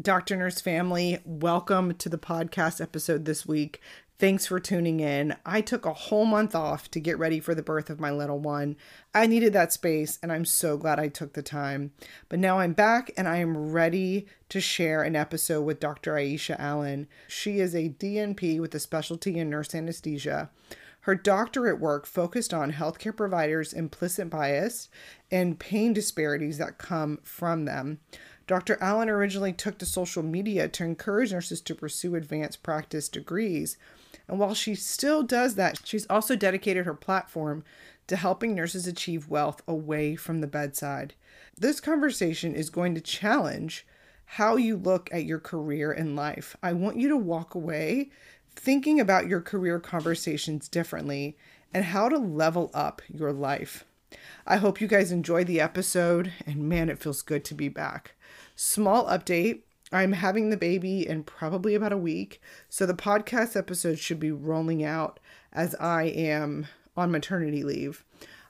Doctor Nurse family, welcome to the podcast episode this week. Thanks for tuning in. I took a whole month off to get ready for the birth of my little one. I needed that space, and I'm so glad I took the time. But now I'm back, and I am ready to share an episode with Dr. Aisha Allen. She is a DNP with a specialty in nurse anesthesia. Her doctorate work focused on healthcare providers' implicit bias and pain disparities that come from them. Dr. Allen originally took to social media to encourage nurses to pursue advanced practice degrees. And while she still does that, she's also dedicated her platform to helping nurses achieve wealth away from the bedside. This conversation is going to challenge how you look at your career in life. I want you to walk away thinking about your career conversations differently and how to level up your life. I hope you guys enjoy the episode, and man, it feels good to be back. Small update, I'm having the baby in probably about a week, so the podcast episode should be rolling out as I am on maternity leave.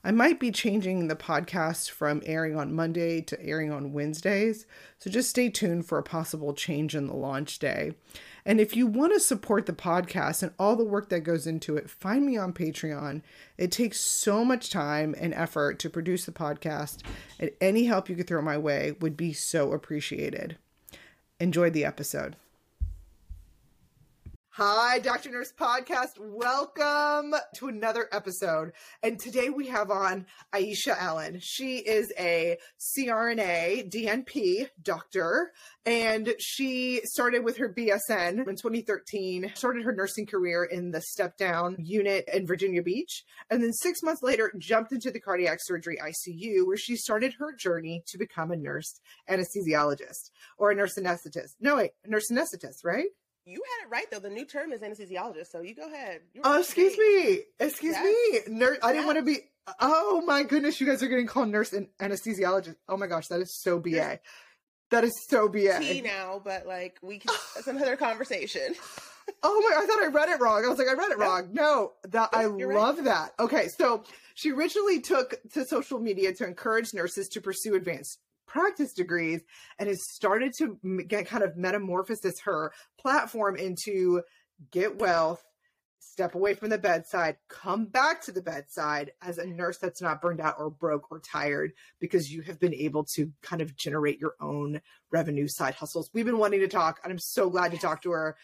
I might be changing the podcast from airing on Monday to airing on Wednesdays, so just stay tuned for a possible change in the launch day. And if you want to support the podcast and all the work that goes into it, find me on Patreon. It takes so much time and effort to produce the podcast, and any help you could throw my way would be so appreciated. Enjoy the episode. Hi, Dr. Nurse Podcast. Welcome to another episode. And today we have on Aisha Allen. She is a CRNA, DNP doctor, and she started with her BSN in 2013, started her nursing career in the step-down unit in Virginia Beach, and then 6 months later jumped into the cardiac surgery ICU, where she started her journey to become a nurse anesthesiologist or a nurse anesthetist. No, wait, nurse anesthetist, right? You had it right, though. The new term is anesthesiologist, so you go ahead. Oh, excuse me. I didn't want to be... Oh, my goodness. You guys are getting called nurse and anesthesiologist. Oh, my gosh. That is so BA. That is so BA. T now, but, like, we can... That's another conversation. Oh, my... I thought I read it wrong. I was like, I read it wrong. No, that I love that. Okay, so she originally took to social media to encourage nurses to pursue advanced practice degrees, and has started to get kind of metamorphosis her platform into get wealth, step away from the bedside, come back to the bedside as a nurse that's not burned out or broke or tired, because you have been able to kind of generate your own revenue side hustles. We've been wanting to talk, and I'm so glad to talk to her.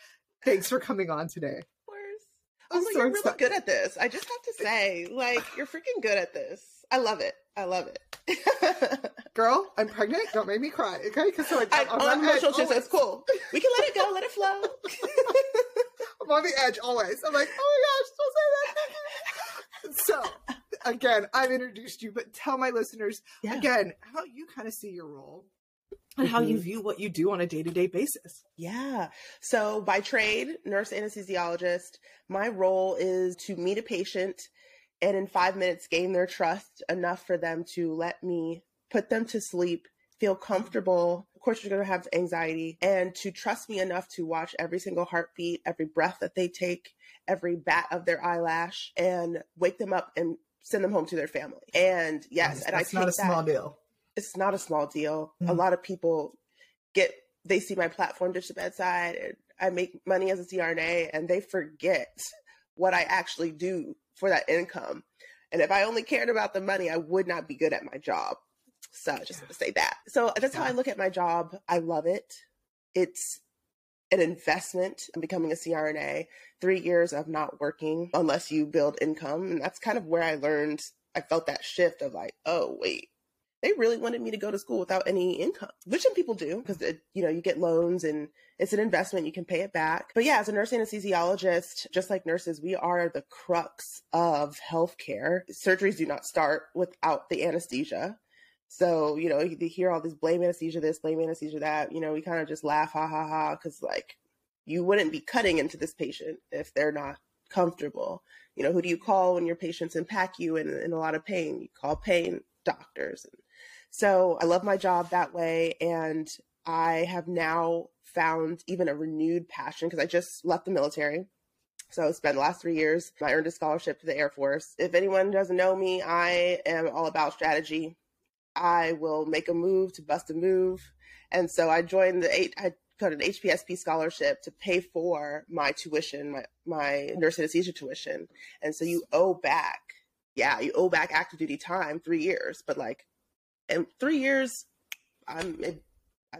Thanks for coming on today. Of course. Also, you're really good at this. I just have to say, like, you're freaking good at this. I love it. I love it. Girl, I'm pregnant. Don't make me cry. Okay. Because so I'm on the edge. It's cool. We can let it go. Let it flow. I'm on the edge always. I'm like, oh my gosh, don't say that. So again, I've introduced you, but tell my listeners again, how you kind of see your role and how you view what you do on a day-to-day basis. Yeah. So by trade, nurse anesthesiologist, my role is to meet a patient and in 5 minutes gain their trust enough for them to let me put them to sleep, feel comfortable. Of course, you're going to have anxiety, and to trust me enough to watch every single heartbeat, every breath that they take, every bat of their eyelash, and wake them up and send them home to their family. And yes, and I take that. It's not a small deal. It's not a small deal. Mm-hmm. A lot of people they see my platform, Ditch the Bedside, and I make money as a CRNA, and they forget what I actually do for that income. And if I only cared about the money, I would not be good at my job. So I just want to say that. So that's how I look at my job. I love it. It's an investment in becoming a CRNA, 3 years of not working unless you build income. And that's kind of where I learned, I felt that shift of like, oh, wait, they really wanted me to go to school without any income, which some people do because, you know, you get loans and it's an investment. You can pay it back. But yeah, as a nurse anesthesiologist, just like nurses, we are the crux of healthcare. Surgeries do not start without the anesthesia. So, you know, you hear all this, blame anesthesia, that, you know, we kind of just laugh, ha, ha, ha, because like you wouldn't be cutting into this patient if they're not comfortable. You know, who do you call when your patients impact you in a lot of pain? You call pain doctors. So I love my job that way, and I have now found even a renewed passion because I just left the military. So I spent the last 3 years, I earned a scholarship to the Air Force. If anyone doesn't know me, I am all about strategy. I will make a move to bust a move. And so I joined I got an HPSP scholarship to pay for my tuition, my nurse anesthesia tuition. And so you owe back, you owe back active duty time 3 years, but like in 3 years, I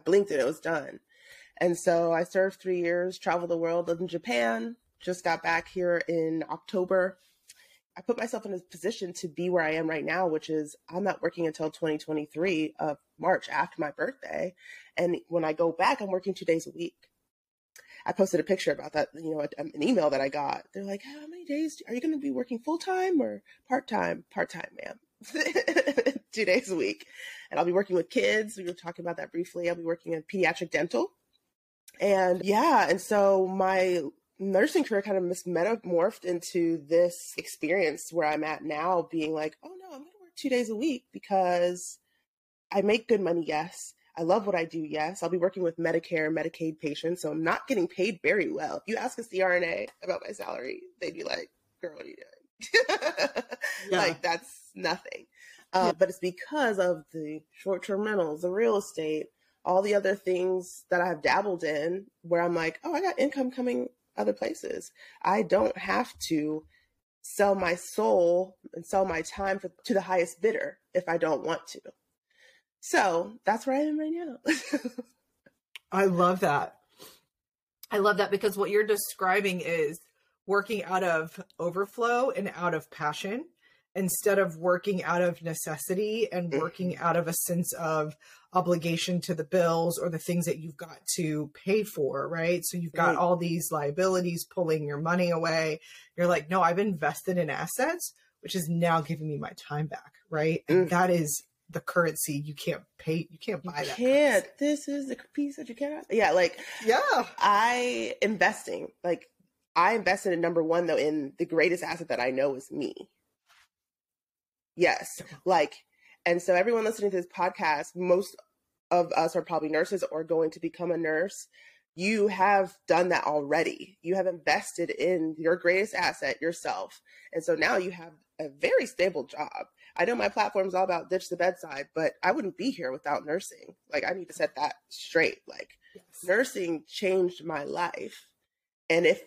blinked and it was done. And so I served 3 years, traveled the world, lived in Japan, just got back here in October. I put myself in a position to be where I am right now, which is I'm not working until 2023 of March, after my birthday. And when I go back, I'm working 2 days a week. I posted a picture about that, an email that I got. They're like, how many days are you going to be working full-time or part-time? Part-time, ma'am. 2 days a week. And I'll be working with kids. We were talking about that briefly. I'll be working in pediatric dental. And so my nursing career kind of metamorphed into this experience where I'm at now, being like, oh no, I'm going to work 2 days a week because I make good money. Yes. I love what I do. Yes. I'll be working with Medicare and Medicaid patients. So I'm not getting paid very well. If you ask a CRNA about my salary, they'd be like, girl, what are you doing? Yeah. Like that's nothing. But it's because of the short-term rentals, the real estate, all the other things that I've dabbled in where I'm like, oh, I got income coming other places. I don't have to sell my soul and sell my time to the highest bidder if I don't want to. So that's where I am right now. I love that. I love that because what you're describing is working out of overflow and out of passion instead of working out of necessity and working out of a sense of obligation to the bills or the things that you've got to pay for, right? So you've got all these liabilities pulling your money away. You're like, no, I've invested in assets, which is now giving me my time back, right? And that is the currency you can't pay. You can't buy that. This is the piece that you cannot. I invested in number one, though, in the greatest asset that I know is me. Yes. And so everyone listening to this podcast, most of us are probably nurses or going to become a nurse. You have done that already. You have invested in your greatest asset, yourself. And so now you have a very stable job. I know my platform is all about Ditch the Bedside, but I wouldn't be here without nursing. I need to set that straight. Nursing changed my life. And if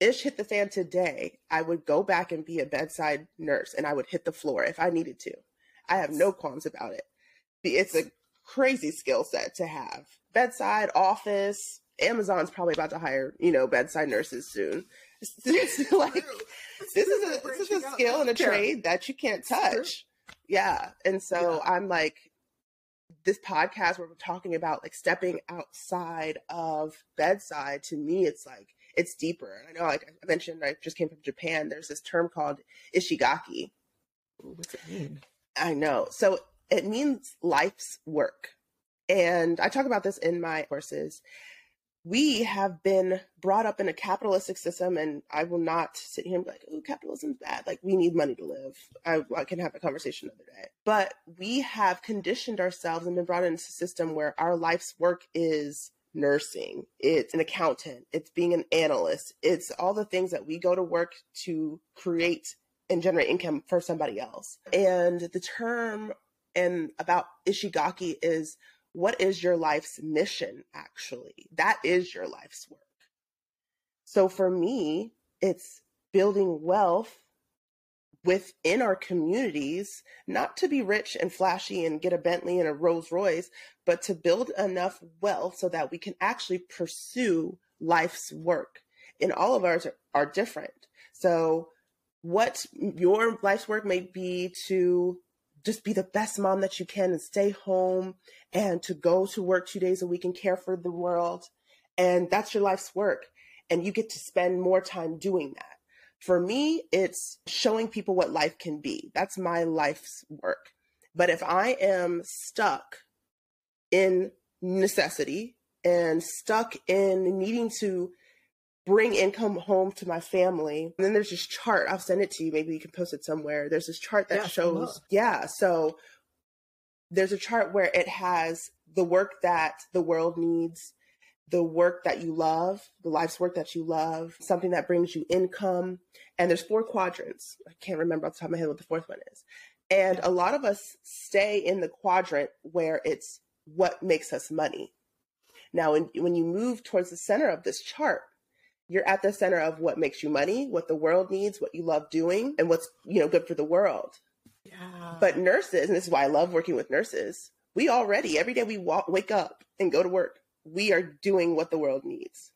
ish hit the fan today, I would go back and be a bedside nurse and I would hit the floor if I needed to. I have no qualms about it. It's a crazy skill set to have. Bedside, office, Amazon's probably about to hire, bedside nurses soon. This is a skill and a trade that you can't touch. Yeah. And so I'm like, this podcast where we're talking about stepping outside of bedside, to me, it's it's deeper. And I know, I mentioned, I just came from Japan. There's this term called Ikigai. What's it mean? I know. So it means life's work. And I talk about this in my courses. We have been brought up in a capitalistic system, and I will not sit here and be like, oh, capitalism's bad. We need money to live. I can have a conversation another day. But we have conditioned ourselves and been brought into a system where our life's work is nursing, it's an accountant, it's being an analyst, it's all the things that we go to work to create and generate income for somebody else. And the term and about Ikigai is, what is your life's mission? Actually, that is your life's work. So for me, it's building wealth within our communities, not to be rich and flashy and get a Bentley and a Rolls Royce, but to build enough wealth so that we can actually pursue life's work. And all of ours are different. So what your life's work may be to just be the best mom that you can and stay home and to go to work 2 days a week and care for the world. And that's your life's work. And you get to spend more time doing that. For me, it's showing people what life can be. That's my life's work. But if I am stuck in necessity and stuck in needing to bring income home to my family. And then there's this chart. I'll send it to you. Maybe you can post it somewhere. There's this chart that shows. So there's a chart where it has the work that the world needs, the work that you love, the life's work that you love, something that brings you income. And there's 4 quadrants. I can't remember off the top of my head what the fourth one is. And a lot of us stay in the quadrant where it's what makes us money. Now, when you move towards the center of this chart, you're at the center of what makes you money, what the world needs, what you love doing, and what's, you know, good for the world. Yeah. But nurses, and this is why I love working with nurses, we already, every day we wake up and go to work, we are doing what the world needs.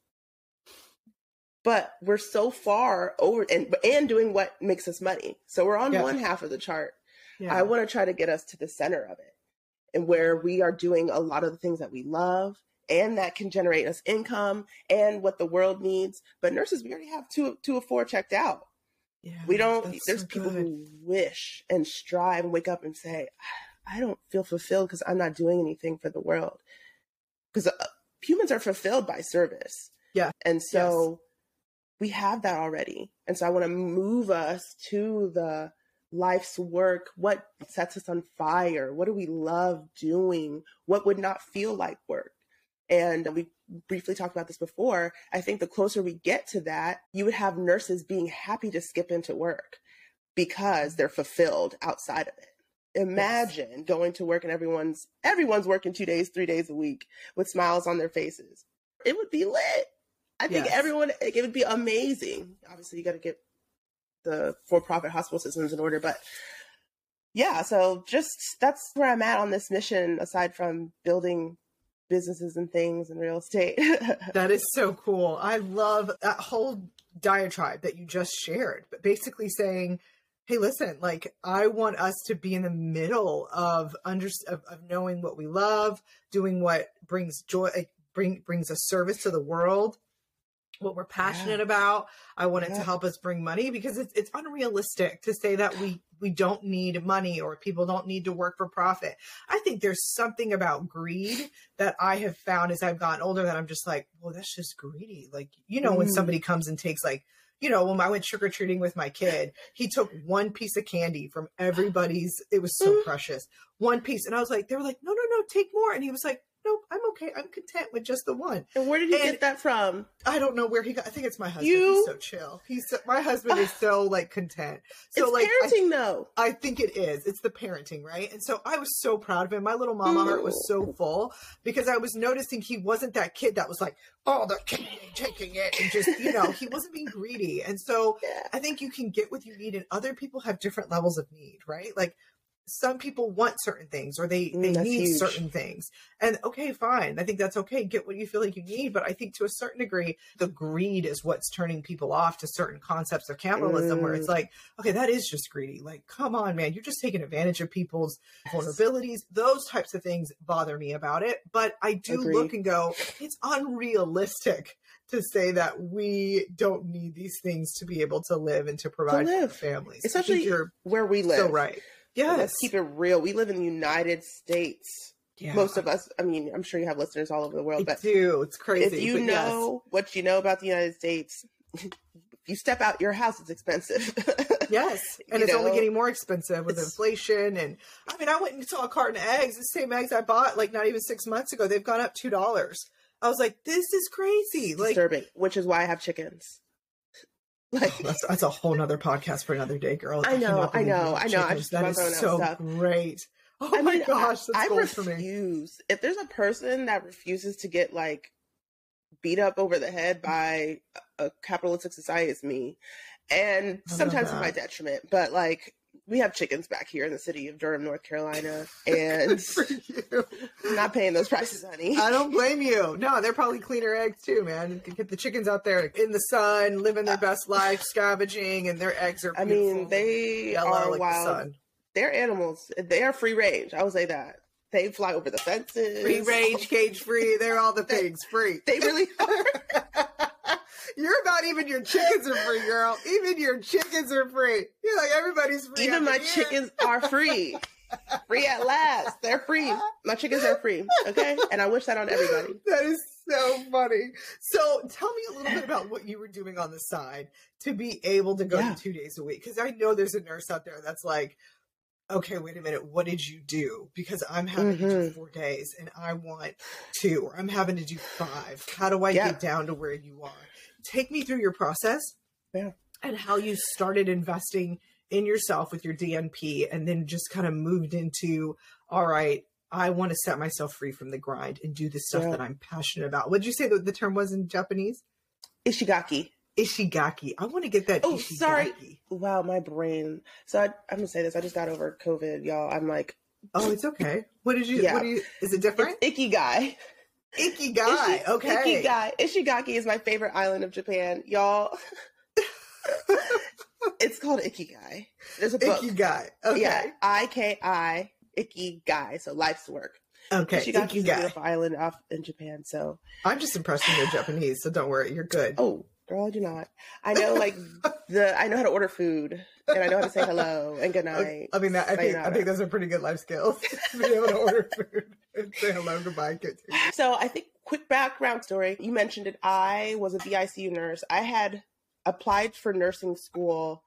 But we're so far over and doing what makes us money. So we're on one half of the chart. Yeah. I want to try to get us to the center of it, and where we are doing a lot of the things that we love and that can generate us income and what the world needs. But nurses, we already have two of four checked out. Yeah, we don't, there's so people who wish and strive and wake up and say, I don't feel fulfilled because I'm not doing anything for the world. Because humans are fulfilled by service. Yeah. And so we have that already. And so I want to move us to the life's work. What sets us on fire? What do we love doing? What would not feel like work? And we briefly talked about this before. I think the closer we get to that, you would have nurses being happy to skip into work because they're fulfilled outside of it. Imagine going to work and everyone's working 2 days, 3 days a week with smiles on their faces. It would be lit. I think everyone, it would be amazing. Obviously, you got to get the for-profit hospital systems in order, but yeah, so just that's where I'm at on this mission, aside from building businesses and things and real estate. That is so cool. I love that whole diatribe that you just shared, but basically saying, hey, listen, like I want us to be in the middle of knowing what we love, doing what brings joy, brings a service to the world, what we're passionate about. I want it to help us bring money, because it's unrealistic to say that we don't need money or people don't need to work for profit. I think there's something about greed that I have found as I've gotten older that I'm just like, well, that's just greedy. Like, you know, when somebody comes and takes like, you know, when I went trick-or-treating with my kid, he took one piece of candy from everybody's. It was so precious. One piece. And I was like, they were like, no, take more. And he was like, nope, I'm okay. I'm content with just the one. And where did you get that from? I don't know where he got. I think it's my husband. He's so chill. My husband is so like content. So it's like parenting though. I think it is. It's the parenting, right? And so I was so proud of him. My little mama heart was so full, because I was noticing he wasn't that kid that was like, oh, the kid taking it, and just, you know, he wasn't being greedy. And so I think you can get what you need, and other people have different levels of need, right? Like, some people want certain things, or they need certain things. And okay, fine. I think that's okay. Get what you feel like you need. But I think to a certain degree, the greed is what's turning people off to certain concepts of capitalism, where it's like, okay, that is just greedy. Like, come on, man, you're just taking advantage of people's vulnerabilities. Those types of things bother me about it. But I do look and go, it's unrealistic to say that we don't need these things to be able to live and to provide for families. Especially where we live. So right. Yes. Let's keep it real. We live in the United States. Yeah. Most of us, I mean, I'm sure you have listeners all over the world, but I do. It's crazy. If you know what you know about the United States, you step out your house, it's expensive. Yes. And it's only getting more expensive with inflation. And I mean, I went and saw a carton of eggs, the same eggs I bought like not even 6 months ago. They've gone up $2. I was like, this is crazy. Like, disturbing, which is why I have chickens. Like, oh, that's a whole nother podcast for another day, girl. I know. I just that is so stuff. Great. Oh I my mean, gosh, that's I gold refuse. For me. If there's a person that refuses to get like beat up over the head by a capitalistic society, it's me, and sometimes to my detriment. But like, we have chickens back here in the city of Durham, North Carolina, and I'm not paying those prices, honey. I don't blame you. No, they're probably cleaner eggs too, man. You can get the chickens out there in the sun, living their best life, scavenging, and their eggs are beautiful. I mean, they are like wild. The sun. They're animals. They are free range. I will say that. They fly over the fences. Free range, cage free. They're all the things free. They really are. You're about even your chickens are free, girl. Even your chickens are free. You're like, everybody's free. Even my chickens are free. Free at last. They're free. My chickens are free. Okay. And I wish that on everybody. That is so funny. So tell me a little bit about what you were doing on the side to be able to go to 2 days a week. Because I know there's a nurse out there that's like, okay, wait a minute. What did you do? Because I'm having to do 4 days and I want two, or I'm having to do five. How do I get down to where you are? Take me through your process and how you started investing in yourself with your DNP, and then just kind of moved into, all right, I want to set myself free from the grind and do the stuff that I'm passionate about. What did you say the term was in Japanese? Ikigai. Ikigai. I want to get that. Oh, Ikigai. Sorry. Wow, my brain. So I'm gonna say this. I just got over COVID, y'all. I'm like, oh, it's okay. What did you? Yeah. What do you? Is it different? It's Ikigai. Ikigai. Okay. Ikigai. Ishigaki is my favorite island of Japan, y'all. It's called Ikigai. There's a book. Ikigai. Okay. Yeah. IKI. Ikigai. So life's work. Okay. Ishigaki is a beautiful island off in Japan. So I'm just impressed with your Japanese. So don't worry, you're good. Oh. Girl, I do not. I know, like, I know how to order food, and I know how to say hello and good night. I mean, I think those are pretty good life skills, to be able to order food and say hello, goodbye, good. So I think, quick background story. You mentioned it. I was a VICU nurse. I had applied for nursing school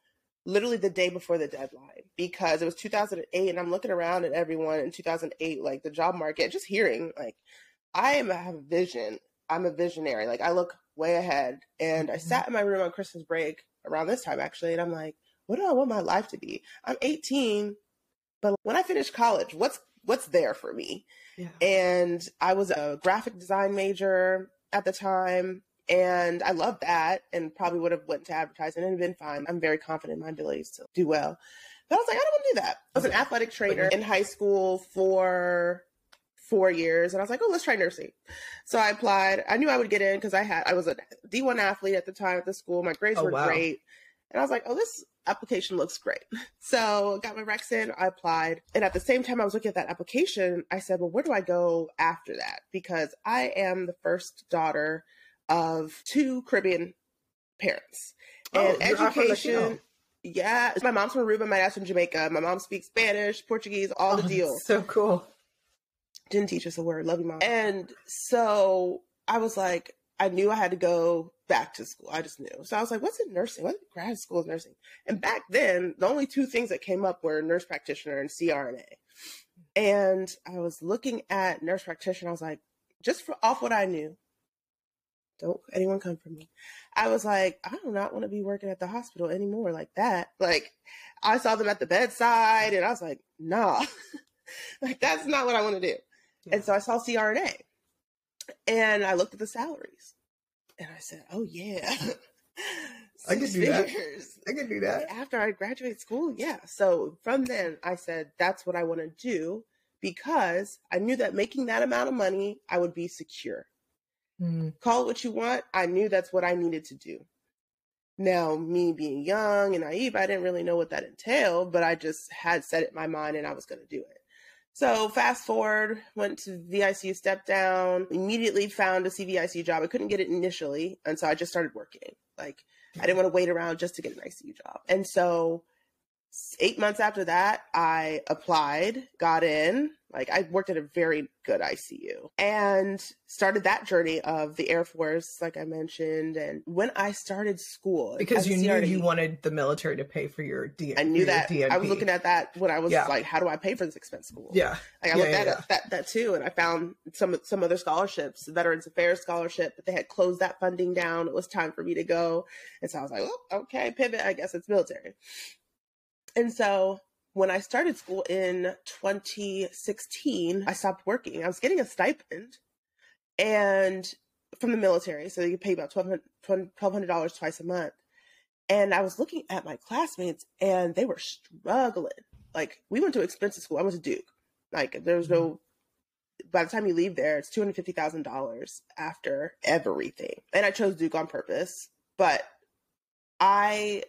literally the day before the deadline because it was 2008, and I'm looking around at everyone in 2008, like, the job market, just hearing, like, I have a vision. I'm a visionary. Like, I look way ahead. And I sat in my room on Christmas break around this time, actually. And I'm like, what do I want my life to be? I'm 18, but when I finish college, what's there for me? Yeah. And I was a graphic design major at the time. And I loved that and probably would have went to advertising and been fine. I'm very confident in my abilities to do well. But I was like, I don't want to do that. I was an athletic trainer in high school for 4 years. And I was like, oh, let's try nursing. So I applied. I knew I would get in because I was a D1 athlete at the time at the school. My grades were great. And I was like, oh, this application looks great. So got my recs in, I applied. And at the same time I was looking at that application, I said, well, where do I go after that? Because I am the first daughter of two Caribbean parents. And education. Yeah. My mom's from Aruba, my dad's from Jamaica. My mom speaks Spanish, Portuguese, all the deals. So cool. Didn't teach us a word. Love you, Mom. And so I was like, I knew I had to go back to school. I just knew. So I was like, what's in nursing? What's in grad school of nursing? And back then, the only two things that came up were nurse practitioner and CRNA. And I was looking at nurse practitioner. I was like, just off what I knew, don't anyone come for me. I was like, I do not want to be working at the hospital anymore like that. Like, I saw them at the bedside and I was like, nah, like that's not what I want to do. Yeah. And so I saw CRNA and I looked at the salaries and I said, oh yeah, I could do that. I could do that. After I graduate school. Yeah. So from then I said, that's what I want to do because I knew that making that amount of money, I would be secure. Call it what you want. I knew that's what I needed to do. Now, me being young and naive, I didn't really know what that entailed, but I just had set it in my mind and I was going to do it. So fast forward, went to VICU step down, immediately found a CVICU job. I couldn't get it initially. And so I just started working. Like I didn't want to wait around just to get an ICU job. And so 8 months after that, I applied, got in, like I worked at a very good ICU and started that journey of the Air Force, like I mentioned. And when I started school, because you knew you wanted the military to pay for your DNP. I knew that. DNP. I was looking at that when I was like, how do I pay for this expense school? Yeah. Like I looked at that too. And I found some other scholarships, Veterans Affairs Scholarship, but they had closed that funding down. It was time for me to go. And so I was like, well, okay, pivot. I guess it's military. And so when I started school in 2016, I stopped working. I was getting a stipend and from the military. So you pay about $1,200 twice a month. And I was looking at my classmates and they were struggling. Like we went to expensive school. I went to Duke. Like there was no, by the time you leave there, it's $250,000 after everything. And I chose Duke on purpose, but I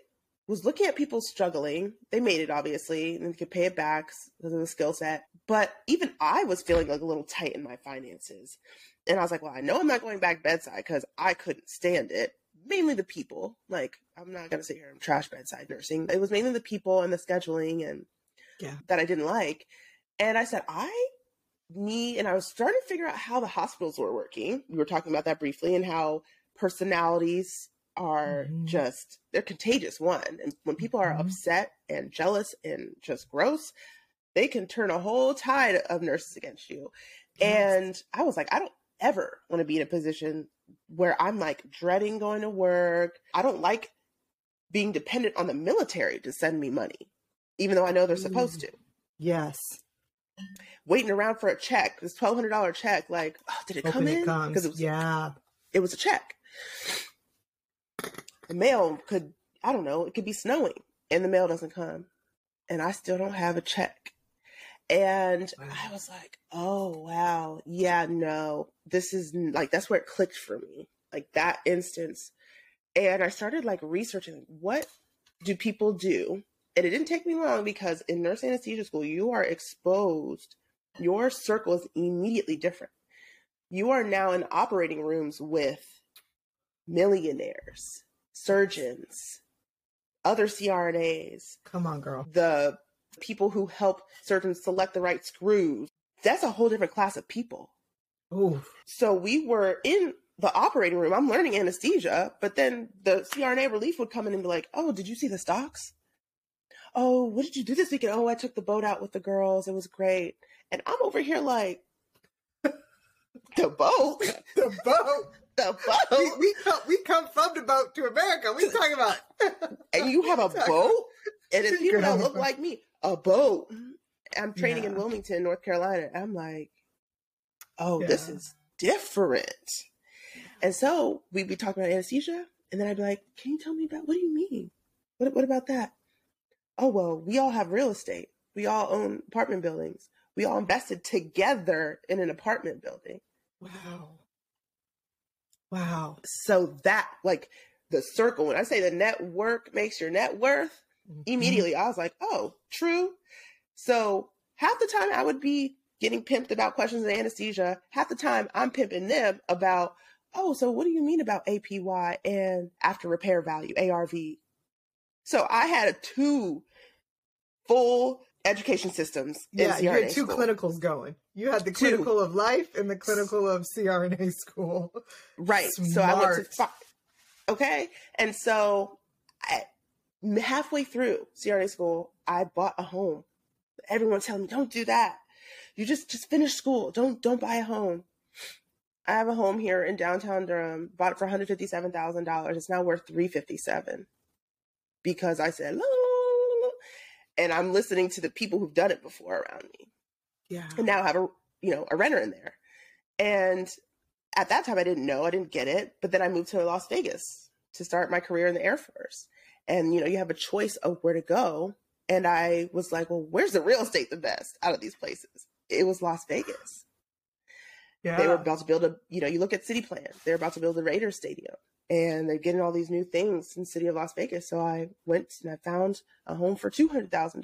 was looking at people struggling. They made it, obviously, and they could pay it back because of the skill set. But even I was feeling like a little tight in my finances. And I was like, well, I know I'm not going back bedside because I couldn't stand it. Mainly the people. Like, I'm not going to sit here and trash bedside nursing. It was mainly the people and the scheduling and that I didn't like. And I said, I was starting to figure out how the hospitals were working. We were talking about that briefly and how personalities are just, they're contagious, one. And when people are upset and jealous and just gross, they can turn a whole tide of nurses against you. And I was like, I don't ever want to be in a position where I'm like dreading going to work. I don't like being dependent on the military to send me money, even though I know they're supposed to. Yes. waiting around for a check, this $1,200 check, like, oh, did it come in? Because it was a check. The mail could, I don't know, it could be snowing and the mail doesn't come. And I still don't have a check. And wow. I was like, oh, wow. Yeah, no, this is like, that's where it clicked for me, like that instance. And I started like researching, what do people do? And it didn't take me long because in nurse anesthesia school, you are exposed. Your circle is immediately different. You are now in operating rooms with millionaires, surgeons, other CRNAs. Come on, girl. The people who help surgeons select the right screws. That's a whole different class of people. Ooh. So we were in the operating room. I'm learning anesthesia, but then the CRNA relief would come in and be like, oh, did you see the stocks? Oh, what did you do this weekend? Oh, I took the boat out with the girls. It was great. And I'm over here like, the boat. We come from the boat to America. We talking about. And you have a boat? And it's people that look like me. A boat. I'm training in Wilmington, North Carolina. I'm like, oh, this is different. And so we'd be talking about anesthesia. And then I'd be like, can you tell me about, what do you mean? What about that? Oh, well, we all have real estate. We all own apartment buildings. We all invested together in an apartment building. Wow. So that, like, the circle, when I say the network makes your net worth, immediately I was like, oh, true. So half the time I would be getting pimped about questions of anesthesia. Half the time I'm pimping them about, oh, so what do you mean about APY and after repair value, ARV? So I had two full education systems. Yeah, you had two clinicals going. You had the clinical of life and the clinical of CRNA school. Right. Smart. So I went to five. Okay. And so halfway through CRNA school, I bought a home. Everyone's telling me, don't do that. You just finish school. Don't buy a home. I have a home here in downtown Durham, bought it for $157,000. It's now worth $357,000. Because I said, and I'm listening to the people who've done it before around me. Yeah. And now I have a renter in there. And at that time, I didn't know, I didn't get it. But then I moved to Las Vegas to start my career in the Air Force. And, you have a choice of where to go. And I was like, well, where's the real estate the best out of these places? It was Las Vegas. Yeah. They were about to build you look at city plans. They're about to build the Raiders stadium. And they're getting all these new things in the city of Las Vegas. So I went and I found a home for $200,000.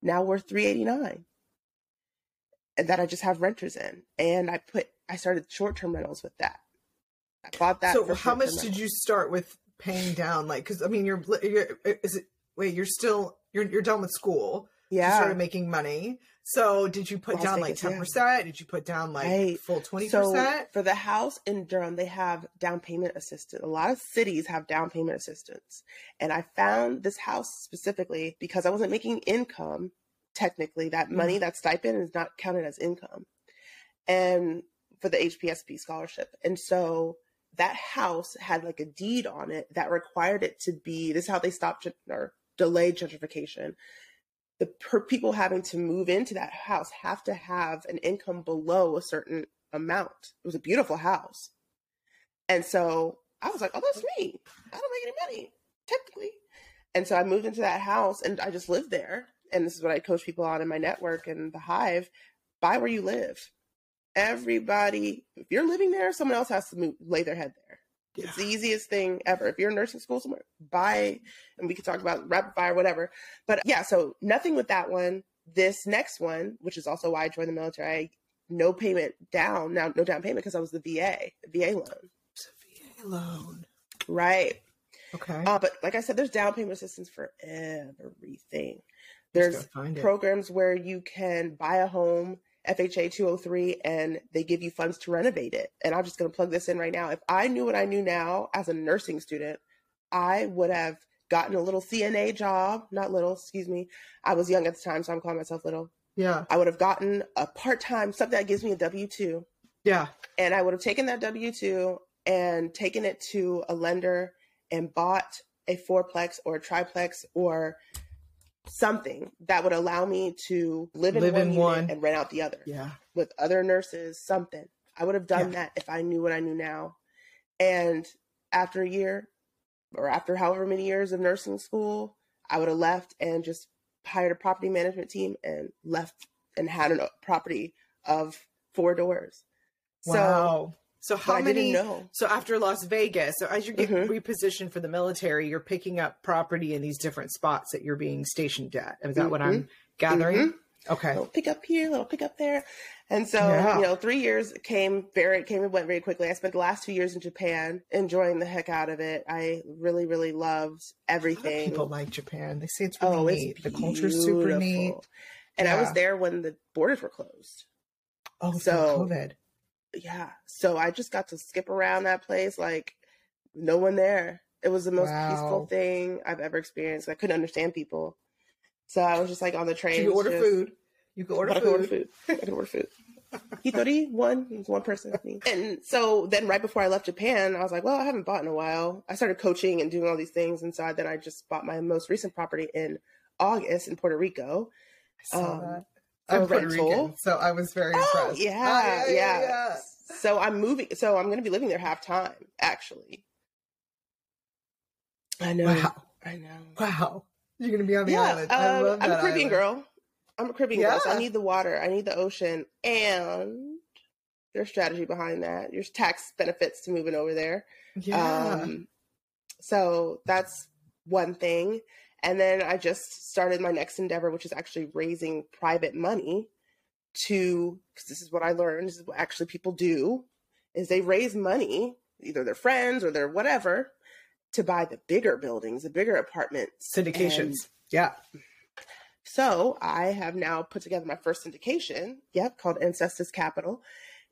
Now worth $389,000. And that I just have renters in. And I started short-term rentals with that. I bought that. So how much did you start with paying down? Like, cause I mean, you're done with school. Yeah. You started making money. So did you put down like 10%? Yeah. Did you put down like full 20%? So for the house in Durham, they have down payment assistance. A lot of cities have down payment assistance. And I found this house specifically because I wasn't making income. Technically, that money, that stipend is not counted as income. And for the HPSP scholarship. And so that house had like a deed on it that required it to be, this is how they stopped or delayed gentrification. The people having to move into that house have to have an income below a certain amount. It was a beautiful house. And so I was like, oh, that's me. I don't make any money, technically. And so I moved into that house and I just lived there. And this is what I coach people on in my network and the Hive. Buy where you live. Everybody, if you're living there, someone else has to lay their head there. Yeah. It's the easiest thing ever. If you're in nursing school somewhere, buy, and we could talk about rapid fire, whatever. But yeah, so nothing with that one. This next one, which is also why I joined the military, no down payment because I was the VA loan. It's a VA loan. Right. Okay. But like I said, there's down payment assistance for everything. There's programs where you can buy a home, FHA 203, and they give you funds to renovate it. And I'm just going to plug this in right now. If I knew what I knew now as a nursing student, I would have gotten a little CNA job, not little, excuse me. I was young at the time, so I'm calling myself little. Yeah. I would have gotten a part-time, something that gives me a W-2. Yeah. And I would have taken that W-2 and taken it to a lender and bought a fourplex or a triplex or something that would allow me to live in one unit and rent out the other. Yeah. With other nurses, something. I would have done that if I knew what I knew now. And after a year or after however many years of nursing school, I would have left and just hired a property management team and left and had a property of 4 doors. Wow. So how many, so after Las Vegas, so as you're getting repositioned for the military, you're picking up property in these different spots that you're being stationed at. Is that what I'm gathering? Okay. Little pick up here, little pick up there. And so, you know, 3 years came and went very quickly. I spent the last 2 years in Japan, enjoying the heck out of it. I really, really loved everything. A lot of people like Japan. They say it's really neat. It's the culture's super neat. And I was there when the borders were closed. Oh, so COVID. Yeah. So I just got to skip around that place like no one there. It was the most peaceful thing I've ever experienced. I couldn't understand people. So I was just like on the train. So you order food. You could order food. I could order food. Hitori, one person. And so then right before I left Japan, I was like, well, I haven't bought in a while. I started coaching and doing all these things. And so then I just bought my most recent property in August in Puerto Rico. I saw that. I'm Puerto Rican, so I was very impressed. Yeah. So I'm moving. So I'm going to be living there half time, actually. I know. Wow. I know. Wow. You're going to be on the island. I love that. I'm a Caribbean girl. So I need the water. I need the ocean. And there's strategy behind that. There's tax benefits to moving over there. Yeah. So that's one thing. And then I just started my next endeavor, which is actually raising private money because this is what I learned, this is what actually people do, is they raise money, either their friends or their whatever, to buy the bigger buildings, the bigger apartments. Syndications. So I have now put together my first syndication, called Ancestis Capital.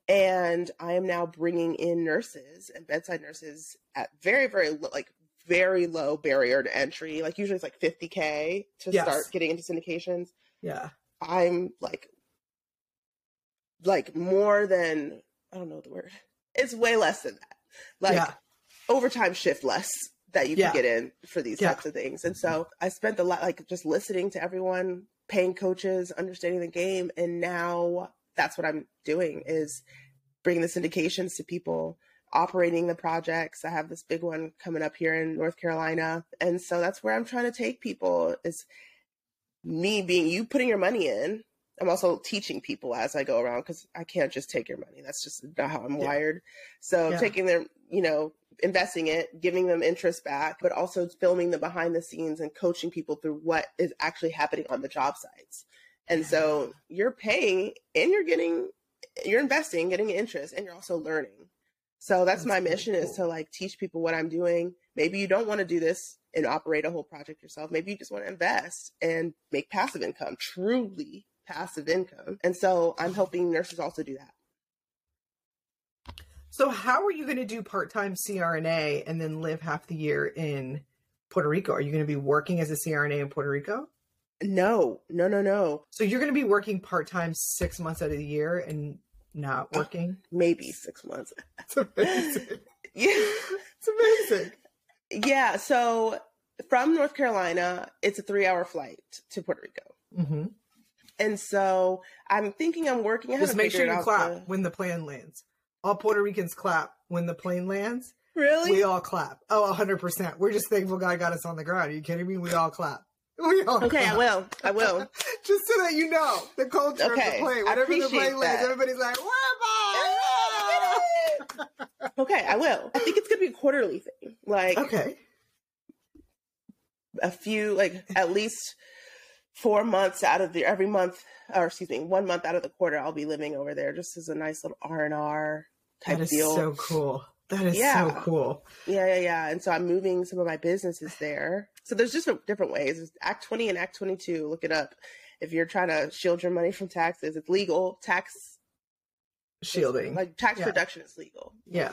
And I am now bringing in nurses and bedside nurses at very, very very low barrier to entry. Like usually it's like $50K to start getting into syndications. Yeah. I'm like more than, I don't know the word. It's way less than that. Like overtime shift less that you can get in for these types of things. And so I spent a lot, just listening to everyone, paying coaches, understanding the game. And now that's what I'm doing is bringing the syndications to people, operating the projects. I have this big one coming up here in North Carolina. And so that's where I'm trying to take people is me being you putting your money in. I'm also teaching people as I go around because I can't just take your money. That's just not how I'm wired. So taking their, investing it, giving them interest back, but also filming the behind the scenes and coaching people through what is actually happening on the job sites. And so you're paying and you're investing, getting interest, and you're also learning. So that's my mission is to teach people what I'm doing. Maybe you don't want to do this and operate a whole project yourself. Maybe you just want to invest and make passive income, truly passive income. And so I'm helping nurses also do that. So how are you going to do part-time CRNA and then live half the year in Puerto Rico? Are you going to be working as a CRNA in Puerto Rico? No. So you're going to be working part-time 6 months out of the year and not working? Maybe 6 months. It's amazing. It's amazing. Yeah. So from North Carolina, it's a 3-hour flight to Puerto Rico. Mm-hmm. And so I'm thinking I'm working. Just make sure you clap when the plane lands. All Puerto Ricans clap when the plane lands. Really? We all clap. Oh, 100%. We're just thankful God got us on the ground. Are you kidding me? We all clap. Okay, I will. Just so that you know the culture of the plane. Whatever the plane lands, everybody's like, "Where am I?" Okay, I will. I think it's gonna be a quarterly thing. At least 4 months out of every month, or 1 month out of the quarter, I'll be living over there just as a nice little R&R type deal. That is so cool. That is so cool. Yeah. And so I'm moving some of my businesses there. So there's just different ways. There's Act 20 and Act 22. Look it up. If you're trying to shield your money from taxes, it's legal. Tax shielding. Tax reduction is legal. Yeah.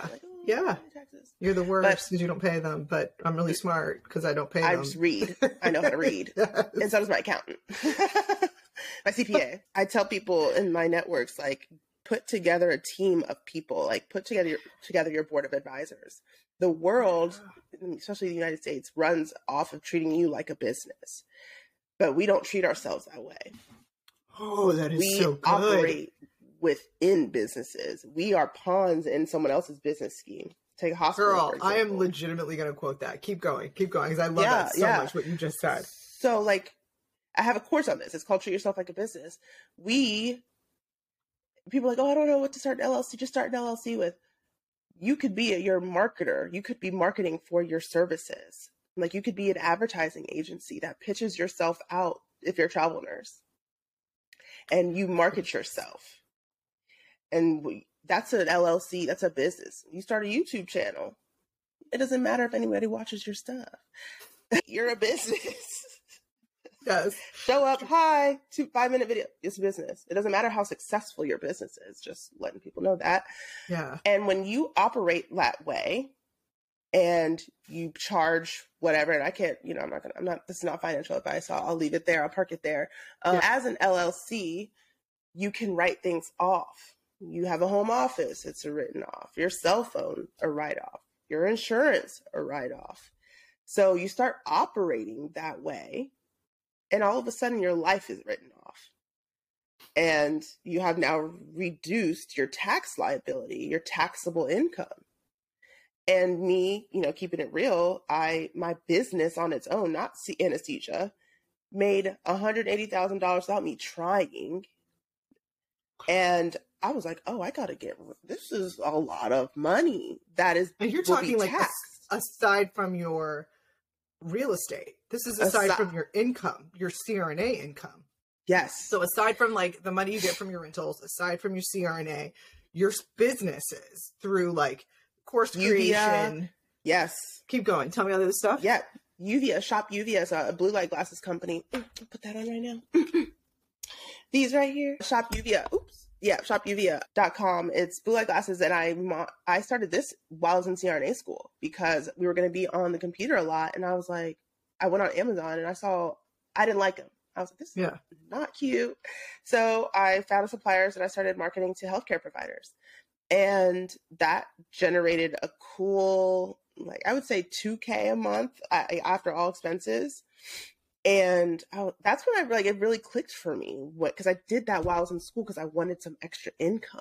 Taxes. You're the worst because you don't pay them, but I'm really smart because I don't pay them. I just read. I know how to read. And so does my accountant. My CPA. I tell people in my networks, put together a team of people, put together your board of advisors. The world, especially the United States, runs off of treating you like a business. but we don't treat ourselves that way. Oh, that is so good. We operate within businesses. We are pawns in someone else's business scheme. Take a hospital. Girl, I am legitimately going to quote that. Keep going. Because I love that so much, what you just said. So, like, I have a course on this. It's called Treat Yourself Like a Business. People are like, oh, I don't know what to start an LLC. Just start an LLC with. You could be your marketer. You could be marketing for your services. Like, you could be an advertising agency that pitches yourself out if you're a travel nurse. And you market yourself. And that's an LLC. That's a business. You start a YouTube channel. It doesn't matter if anybody watches your stuff. You're a business. Yes. Show up, hi, 5-minute video. It's business. It doesn't matter how successful your business is, just letting people know that. Yeah. And when you operate that way and you charge whatever, and I can't, you know, this is not financial advice. So I'll leave it there. I'll park it there. As an LLC, you can write things off. You have a home office. It's a written off. Your cell phone, a write off. Your insurance, a write off. So you start operating that way. And all of a sudden, your life is written off. And you have now reduced your tax liability, your taxable income. And me, you know, keeping it real, my business on its own, not anesthesia, made $180,000 without me trying. And I was like, oh, I got to get, this is a lot of money. That is, and you're talking like aside from your real estate. This is aside from your income, your CRNA income. Yes. So aside from like the money you get from your rentals, aside from your CRNA, your businesses through like course Uvia, creation. Yes. Keep going. Tell me all this stuff. Yeah. Uvia, Shop Uvia is a blue light glasses company. Put that on right now. These right here. Shop Uvia. Oops. Yeah. ShopUvia.com. It's blue light glasses. And I started this while I was in CRNA school because we were going to be on the computer a lot. And I was like, I went on Amazon and I didn't like them. I was like, this is not cute. So I found suppliers and I started marketing to healthcare providers. And that generated a cool, like I would say $2,000 a month after all expenses. And that's when it really clicked for me. Because I did that while I was in school because I wanted some extra income.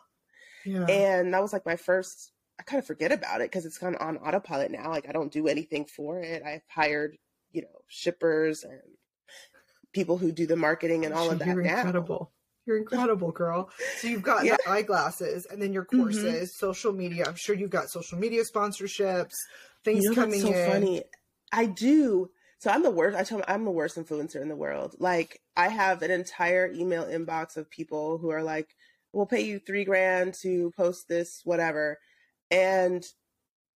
Yeah. And that was like my first, I kind of forget about it because it's kind of on autopilot now. Like I don't do anything for it. I've hired, you know, shippers and people who do the marketing and all of that. You're incredible. You're incredible, girl. So you've got the eyeglasses and then your courses, social media. I'm sure you've got social media sponsorships, things coming in. That's so funny. I do. So I'm the worst. I tell them I'm the worst influencer in the world. Like I have an entire email inbox of people who are like, we'll pay you $3,000 to post this, whatever. And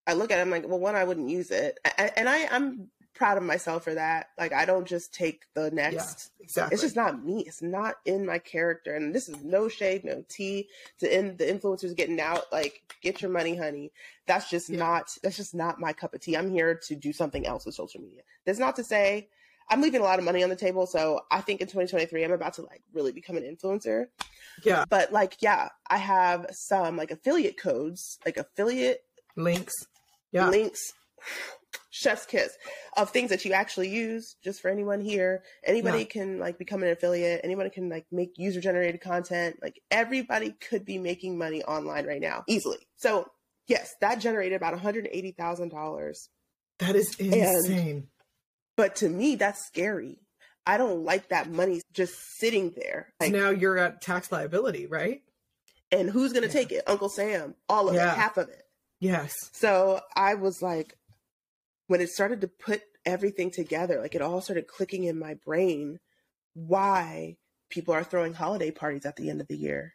I look at it, I'm like, well, one, I wouldn't use it. I'm proud of myself for that. Like I don't just take the next. Yeah, exactly. It's just not me. It's not in my character. And this is no shade, no tea to the influencers getting out. Like get your money, honey. That's just not my cup of tea. I'm here to do something else with social media. That's not to say I'm leaving a lot of money on the table. So I think in 2023, I'm about to like really become an influencer. Yeah. But like, yeah, I have some like affiliate codes, like affiliate links, chef's kiss of things that you actually use. Just for anyone here, anybody can like become an affiliate. Anyone can like make user generated content. Like everybody could be making money online right now easily. So yes, that generated about $180,000. That is insane. But to me, that's scary. I don't like that money just sitting there. Like, now you're at tax liability, right? And who's going to take it? Uncle Sam, all of it, half of it. Yes. So I was like, when it started to put everything together, like it all started clicking in my brain, why people are throwing holiday parties at the end of the year.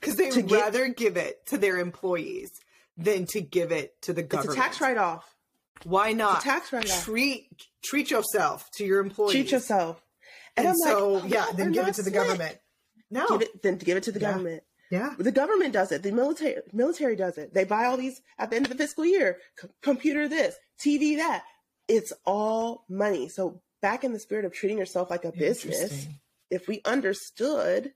Because they'd rather give it to their employees than to give it to the government. It's a tax write-off. Why not? It's a tax write-off. Treat yourself to your employees. Treat yourself. And so, like, then give it to the government. No. Give it to the government. Yeah. The government does it. The military does it. They buy all these at the end of the fiscal year, computer this, TV that. It's all money. So back in the spirit of treating yourself like a business, if we understood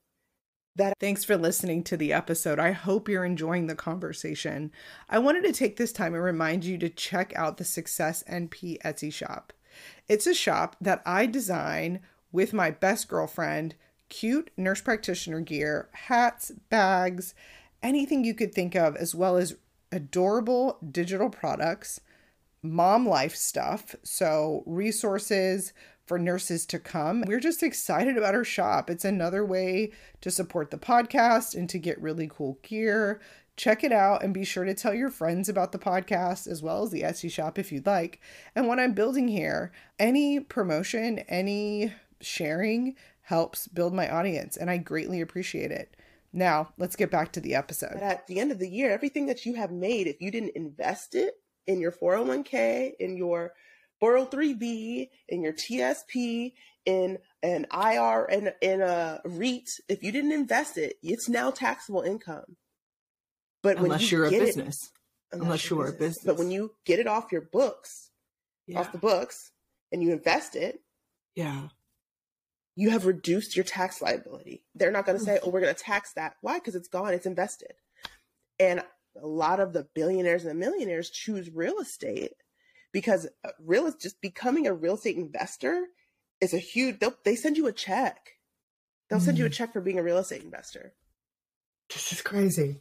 that. Thanks for listening to the episode. I hope you're enjoying the conversation. I wanted to take this time and remind you to check out the Success NP Etsy shop. It's a shop that I design with my best girlfriend, cute nurse practitioner gear, hats, bags, anything you could think of, as well as adorable digital products, mom life stuff, so resources for nurses to come. We're just excited about our shop. It's another way to support the podcast and to get really cool gear. Check it out and be sure to tell your friends about the podcast as well as the Etsy shop if you'd like. And what I'm building here, any promotion, any sharing helps build my audience, and I greatly appreciate it. Now, let's get back to the episode. But at the end of the year, everything that you have made, if you didn't invest it in your 401k, in your 403b, in your TSP, in an IR, and in a REIT, if you didn't invest it, it's now taxable income. But unless you're a business, but when you get it off your books, off the books, and you invest it, you have reduced your tax liability. They're not going to say, oh, we're going to tax that. Why? Because it's gone. It's invested. And a lot of the billionaires and the millionaires choose real estate because just becoming a real estate investor is a huge. They send you a check. They'll send you a check for being a real estate investor. This is crazy.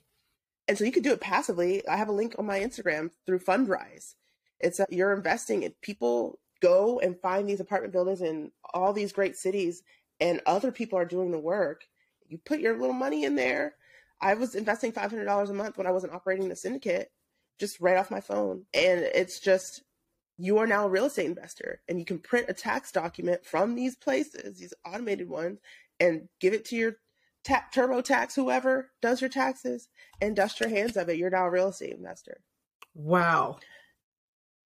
And so you could do it passively. I have a link on my Instagram through Fundrise. It's you're investing in people. Go and find these apartment buildings in all these great cities, and other people are doing the work. You put your little money in there. I was investing $500 a month when I wasn't operating the syndicate, just right off my phone. And it's just, you are now a real estate investor, and you can print a tax document from these places, these automated ones, and give it to your TurboTax, whoever does your taxes, and dust your hands of it. You're now a real estate investor. Wow.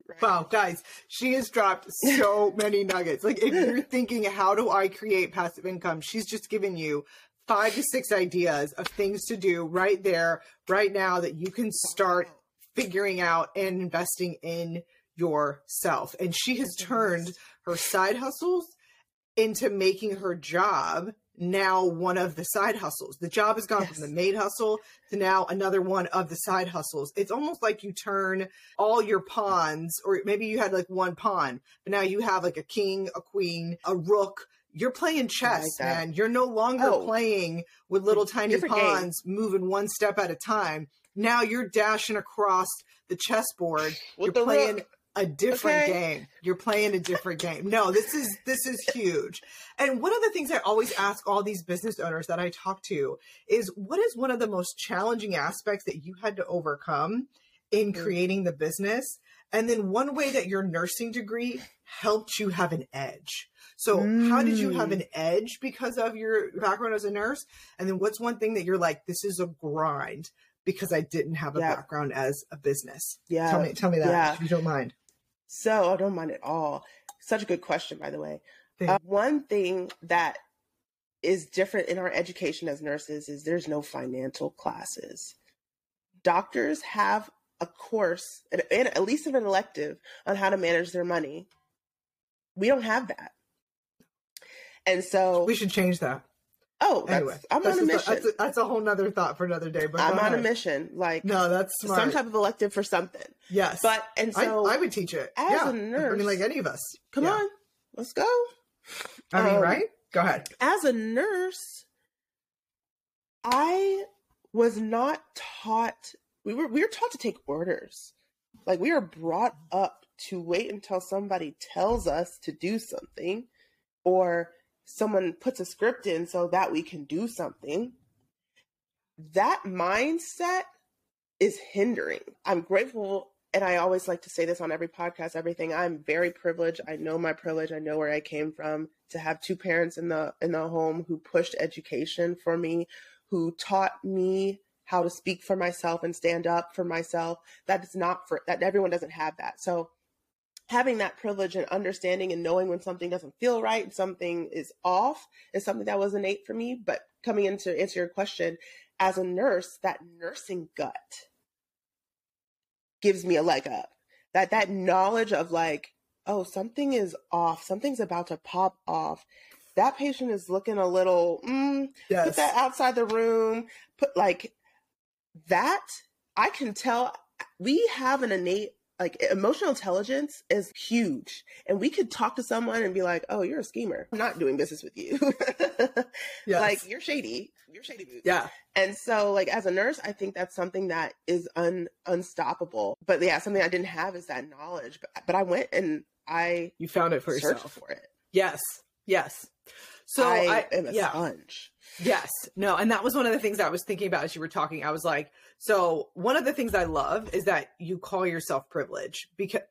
Right. Wow, guys, she has dropped so many nuggets. Like, if you're thinking, how do I create passive income? She's just given you 5 to 6 ideas of things to do right there, right now, that you can start figuring out and investing in yourself. And she has turned her side hustles into making her job now one of the side hustles. The job has gone from the main hustle to now another one of the side hustles. It's almost like you turn all your pawns, or maybe you had like one pawn, but now you have like a king, a queen, a rook. You're playing chess, man. You're no longer playing with little tiny pawns moving one step at a time. Now you're dashing across the chessboard. You're playing a different game. You're playing a different game. No, this is huge. And one of the things I always ask all these business owners that I talk to is, what is one of the most challenging aspects that you had to overcome in creating the business? And then one way that your nursing degree helped you have an edge. So how did you have an edge because of your background as a nurse? And then what's one thing that you're like, this is a grind because I didn't have a background as a business? Yeah. Tell me that if you don't mind. So I don't mind at all. Such a good question, by the way. One thing that is different in our education as nurses is there's no financial classes. Doctors have a course, and at least an elective, on how to manage their money. We don't have that. And so we should change that. Oh, anyway, I'm on a mission. That's a whole nother thought for another day. But I'm on a mission. Like, no, that's smart. Some type of elective for something. Yes. But, and so I would teach it as a nurse. I mean, like any of us. Come on, let's go. I mean, right? Go ahead. As a nurse, I was not taught. We were taught to take orders. Like, we are brought up to wait until somebody tells us to do something, or someone puts a script in so that we can do something. That mindset is hindering. I'm grateful, and I always like to say this on every podcast, everything. I'm very privileged. I know my privilege. I know where I came from, to have two parents in the home who pushed education for me, who taught me how to speak for myself and stand up for myself. Everyone doesn't have that. So having that privilege and understanding and knowing when something doesn't feel right and something is off is something that was innate for me. But coming in to answer your question, as a nurse, that nursing gut gives me a leg up. That knowledge of like, oh, something is off. Something's about to pop off. That patient is looking a little, put that outside the room. Put like that. I can tell we have an innate Like, emotional intelligence is huge. And we could talk to someone and be like, oh, you're a schemer. I'm not doing business with you. Yes. Like, you're shady. You're shady boots. Yeah. And so, like, as a nurse, I think that's something that is unstoppable. But yeah, something I didn't have is that knowledge. But I went and I you found it for searched yourself. For it. Yes. Yes. So I am a sponge. Yes. No. And that was one of the things I was thinking about as you were talking. I was like, so one of the things I love is that you call yourself privileged because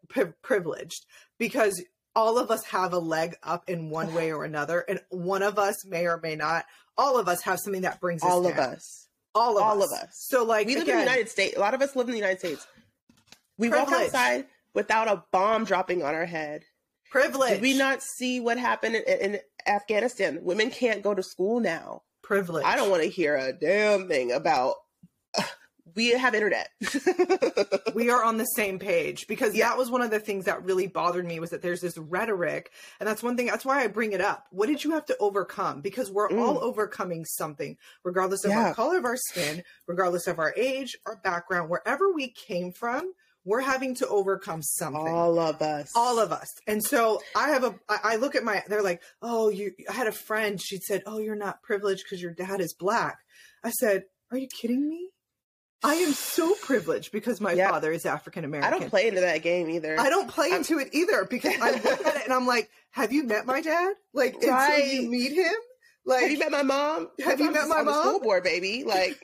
all of us have a leg up in one way or another. And one of us may or may not, all of us have something that brings us down. All of us. So like, we live in the United States. A lot of us live in the United States. We walk outside without a bomb dropping on our head. Privilege. Did we not see what happened in Afghanistan? Women can't go to school now. Privilege. I don't want to hear a damn thing about, we have internet. We are on the same page because that was one of the things that really bothered me was that there's this rhetoric. And that's one thing, that's why I bring it up. What did you have to overcome? Because we're all overcoming something, regardless of our color of our skin, regardless of our age, our background, wherever we came from. We're having to overcome something. All of us. And so I look at they're like, oh, I had a friend. She said, oh, you're not privileged because your dad is black. I said, are you kidding me? I am so privileged because my father is African-American. I don't play into that game either. I don't play into it either because I look at it and I'm like, have you met my dad? Like, until you meet him? Like, have you met my mom? Have you met my mom? School board, baby. Like,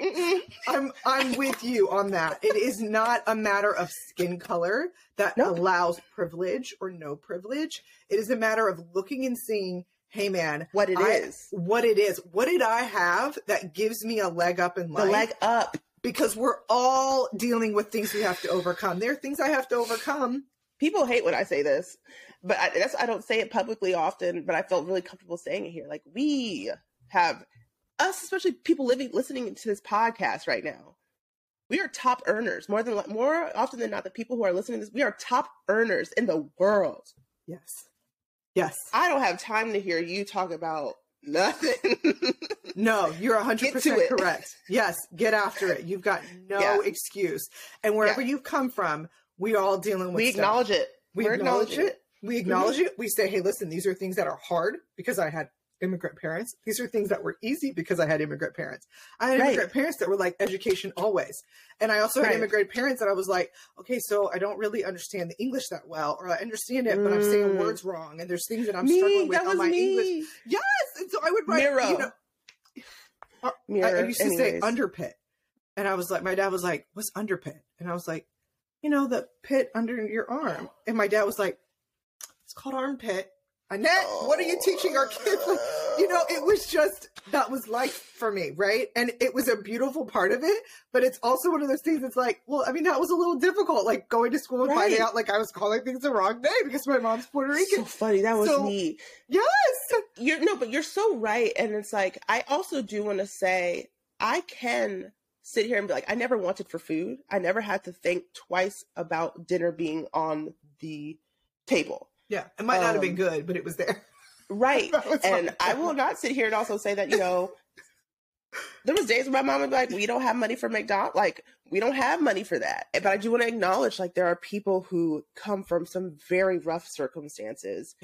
I'm with you on that. It is not a matter of skin color that allows privilege or no privilege. It is a matter of looking and seeing, hey man, what it is. What did I have that gives me a leg up in life? The leg up. Because we're all dealing with things we have to overcome. There are things I have to overcome. People hate when I say this, but I don't say it publicly often, but I felt really comfortable saying it here. Like, we have, us, especially people listening to this podcast right now, we are top earners. More often than not, the people who are listening to this, we are top earners in the world. Yes. Yes. I don't have time to hear you talk about nothing. No, you're 100% correct. Yes. Get after it. You've got no excuse. And wherever you've come from, we all dealing with stuff. We acknowledge it. We acknowledge it. We say, hey, listen, these are things that are hard because I had immigrant parents. These are things that were easy because I had immigrant parents. I had immigrant parents that were like, education always. And I also had immigrant parents that I was like, okay, so I don't really understand the English that well, or I understand it, but I'm saying words wrong. And there's things that I'm struggling with on my English. Yes. And so I would write, I used to say underpit. And I was like, my dad was like, what's underpit? And I was like, you know, the pit under your arm. And my dad was like, it's called armpit. Annette, what are you teaching our kids? Like, you know, it was just, that was life for me, right? And it was a beautiful part of it, but it's also one of those things that's like, well, I mean, that was a little difficult, like going to school and finding out like I was calling things the wrong name because my mom's Puerto Rican. So funny, that was me. Yes! But you're so right. And it's like, I also do want to say, I can sit here and be like, I never wanted for food. I never had to think twice about dinner being on the table. Yeah. It might not have been good, but it was there. Right. And I will not sit here and also say that, you know, there was days where my mom would be like, we don't have money for McDonald's. Like, we don't have money for that. But I do want to acknowledge, like, there are people who come from some very rough circumstances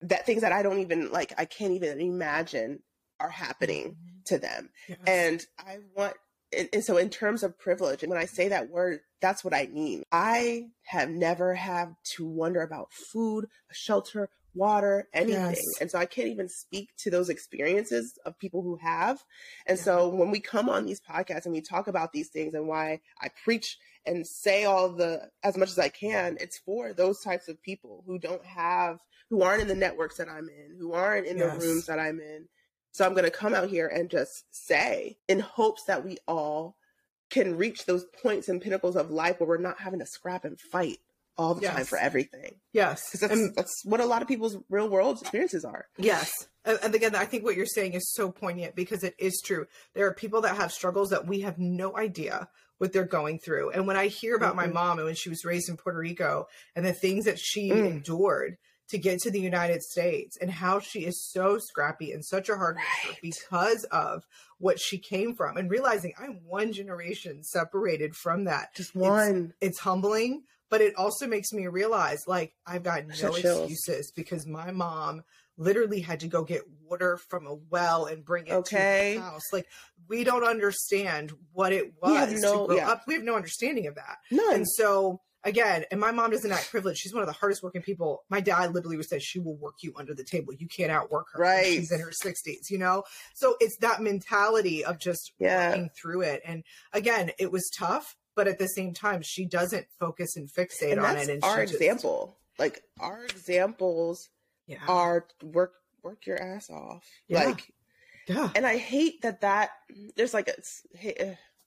that things that I don't even, like, I can't even imagine are happening to them. Yes. And I want, and so in terms of privilege, and when I say that word, that's what I mean. I have never had to wonder about food, shelter, water, anything. Yes. And so I can't even speak to those experiences of people who have. And so when we come on these podcasts and we talk about these things and why I preach and say as much as I can, it's for those types of people who aren't in the networks that I'm in, who aren't in the rooms that I'm in. So I'm going to come out here and just say, in hopes that we all can reach those points and pinnacles of life where we're not having to scrap and fight all the time for everything. Yes. Because that's what a lot of people's real world experiences are. Yes. And again, I think what you're saying is so poignant because it is true. There are people that have struggles that we have no idea what they're going through. And when I hear about my mom and when she was raised in Puerto Rico and the things that she endured to get to the United States and how she is so scrappy and such a hard worker because of what she came from and realizing I'm one generation separated from that. Just one. It's humbling, But it also makes me realize, like, I've got no excuses because my mom literally had to go get water from a well and bring it to the house. Like, we don't understand what it was to grow up. We have no understanding of that. None. And so, again, and my mom doesn't act privileged. She's one of the hardest working people. My dad literally would say, she will work you under the table. You can't outwork her. Right. She's in her 60s, you know? So it's that mentality of just working through it. And again, it was tough, but at the same time, she doesn't focus and fixate on it. And our example, like our examples are work your ass off. Yeah. Like, and I hate that there's like a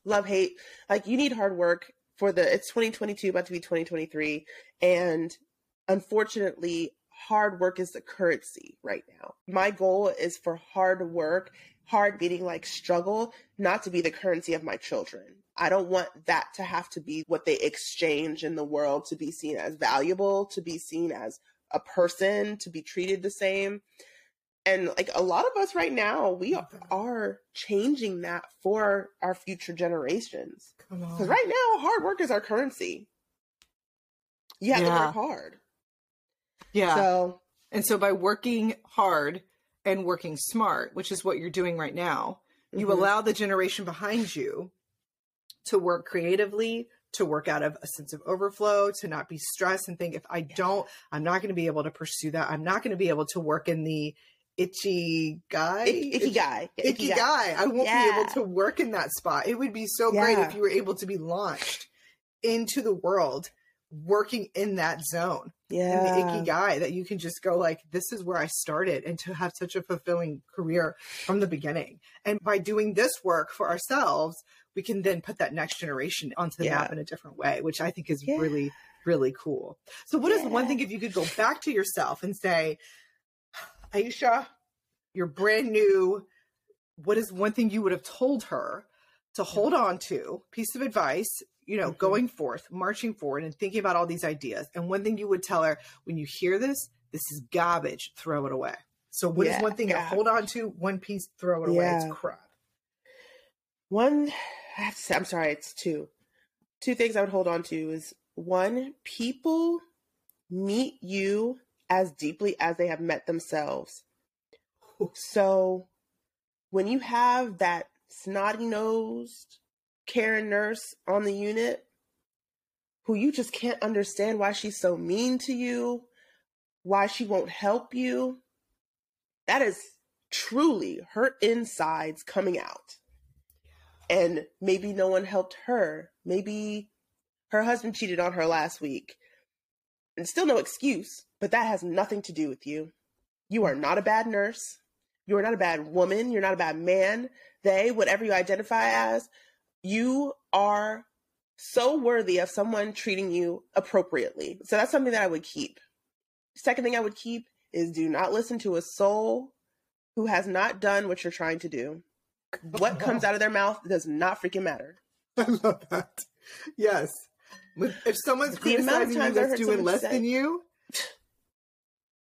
love, hate, like you need hard work. It's 2022, about to be 2023. And unfortunately, hard work is the currency right now. My goal is for hard work, hard meaning like struggle, not to be the currency of my children. I don't want that to have to be what they exchange in the world, to be seen as valuable, to be seen as a person, to be treated the same. And like a lot of us right now, we are changing that for our future generations. Because right now, hard work is our currency. You have to work hard. Yeah. So by working hard and working smart, which is what you're doing right now, you allow the generation behind you to work creatively, to work out of a sense of overflow, to not be stressed and think, if I don't, I'm not going to be able to pursue that. I'm not going to be able to work in the Ikigai. I won't be able to work in that spot. It would be so great if you were able to be launched into the world working in that zone. Yeah. In the Ikigai, that you can just go like, this is where I started, and to have such a fulfilling career from the beginning. And by doing this work for ourselves, we can then put that next generation onto the map in a different way, which I think is really, really cool. So what is one thing, if you could go back to yourself and say, Aisha, you're brand new, what is one thing you would have told her to hold on to, piece of advice, you know, going forth, marching forward and thinking about all these ideas. And one thing you would tell her, when you hear this, this is garbage, throw it away. So what is one thing to hold on to, one piece, throw it away, it's crap? It's two. Two things I would hold on to is, one, people meet you as deeply as they have met themselves. So when you have that snotty-nosed Karen nurse on the unit who you just can't understand why she's so mean to you, why she won't help you, that is truly her insides coming out. And maybe no one helped her. Maybe her husband cheated on her last week. And still no excuse, but that has nothing to do with you. You are not a bad nurse. You are not a bad woman. You're not a bad man. They, whatever you identify as, you are so worthy of someone treating you appropriately. So that's something that I would keep. Second thing I would keep is, do not listen to a soul who has not done what you're trying to do. What comes out of their mouth does not freaking matter. I love that. Yes. If someone's criticizing you that's doing less than you,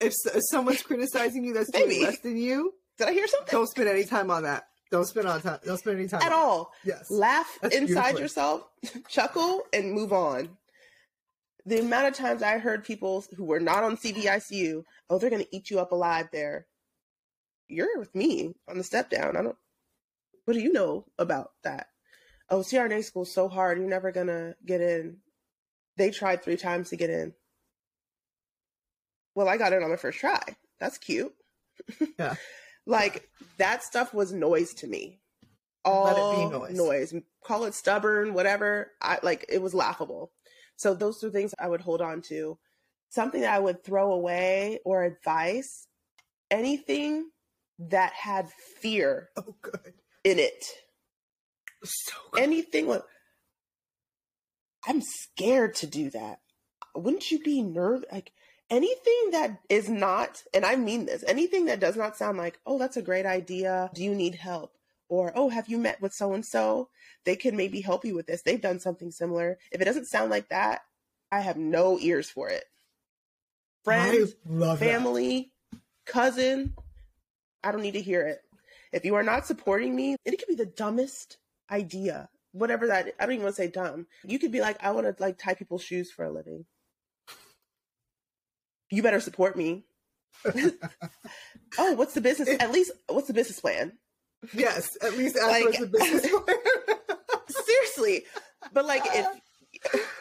if someone's criticizing you that's doing less than you, did I hear something? Don't spend any time on that. Don't spend any time at all. Yes, laugh inside yourself, chuckle, and move on. The amount of times I heard people who were not on CVICU, oh, they're going to eat you up alive there. You're with me on the step down. What do you know about that? Oh, CRNA school's so hard. You're never going to get in. They tried 3 times to get in. Well, I got in on my first try. That's cute. Yeah. Like, that stuff was noise to me. All noise. Call it stubborn, whatever. It was laughable. So those are things I would hold on to. Something that I would throw away, or advice, anything that had fear in it. So good. Anything like, I'm scared to do that. Wouldn't you be nervous? Like, anything that is not, and I mean this, anything that does not sound like, oh, that's a great idea. Do you need help? Or, oh, have you met with so-and-so? They can maybe help you with this. They've done something similar. If it doesn't sound like that, I have no ears for it. Friends, family, cousin, I don't need to hear it. If you are not supporting me, it could be the dumbest idea whatever that, I don't even want to say dumb. You could be like, I want to like tie people's shoes for a living. You better support me. Oh, what's the business? At least, what's the business plan? Yes, at least ask like, what's the business plan. Seriously. But like, if,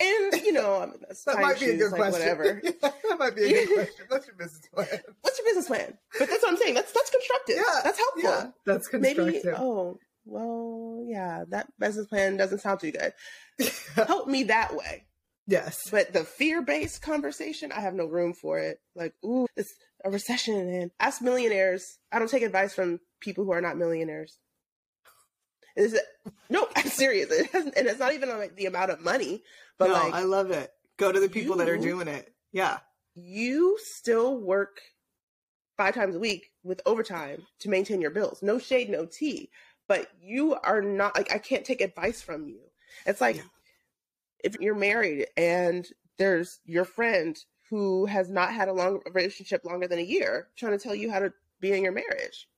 and you know, I mean, that's that might be shoes, a good like, question. Whatever. Yeah, that might be a good question. What's your business plan? What's your business plan? But that's what I'm saying. That's constructive. Yeah, that's helpful. Yeah, that's constructive. Maybe, oh, well, yeah, that business plan doesn't sound too good. Help me that way. Yes. But the fear-based conversation, I have no room for it. Like, ooh, it's a recession. And ask millionaires. I don't take advice from people who are not millionaires. Is it? No, I'm serious. It hasn't, and it's not even on like the amount of money. But no, like, I love it. Go to the people that are doing it. Yeah. You still work 5 times a week with overtime to maintain your bills. No shade, no tea. But you are not like, I can't take advice from you. It's like, yeah. If you're married and there's your friend who has not had a long relationship longer than a year trying to tell you how to be in your marriage.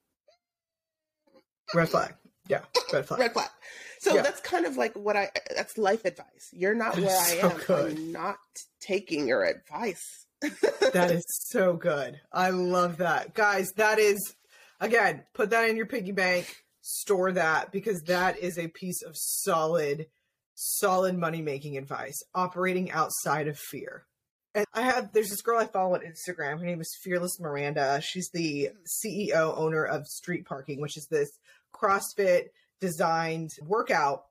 Red flag. Yeah. Red flag. Red flag. So yeah. That's kind of like what that's life advice. You're not where I am. Good. I'm not taking your advice. That is so good. I love that. Guys, that is, again, put that in your piggy bank, store that, because that is a piece of solid money-making advice, operating outside of fear. And there's this girl I follow on Instagram. Her name is Fearless Miranda. She's the CEO, owner of Street Parking, which is this CrossFit designed workout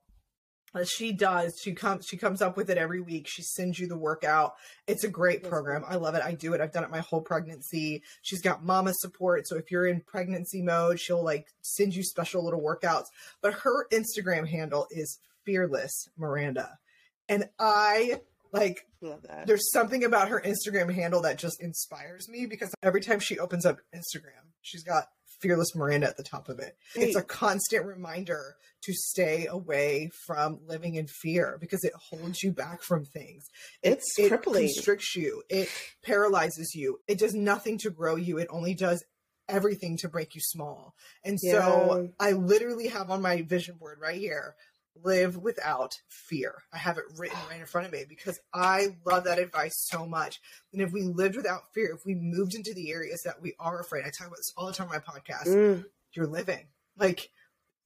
that she does. She comes up with it every week. She sends you the workout. It's a great program. I love it. I do it. I've done it my whole pregnancy. She's got mama support. So if you're in pregnancy mode, she'll like send you special little workouts. But her Instagram handle is Fearless Miranda. And I like, love that. There's something about her Instagram handle that just inspires me, because every time she opens up Instagram, she's got Fearless Miranda at the top of it. Hey. It's a constant reminder to stay away from living in fear, because it holds you back from things. It constricts you. It paralyzes you. It does nothing to grow you. It only does everything to break you small. And so I literally have on my vision board right here, live without fear. I have it written right in front of me because I love that advice so much. And if we lived without fear, if we moved into the areas that we are afraid, I talk about this all the time on my podcast, you're living. Like,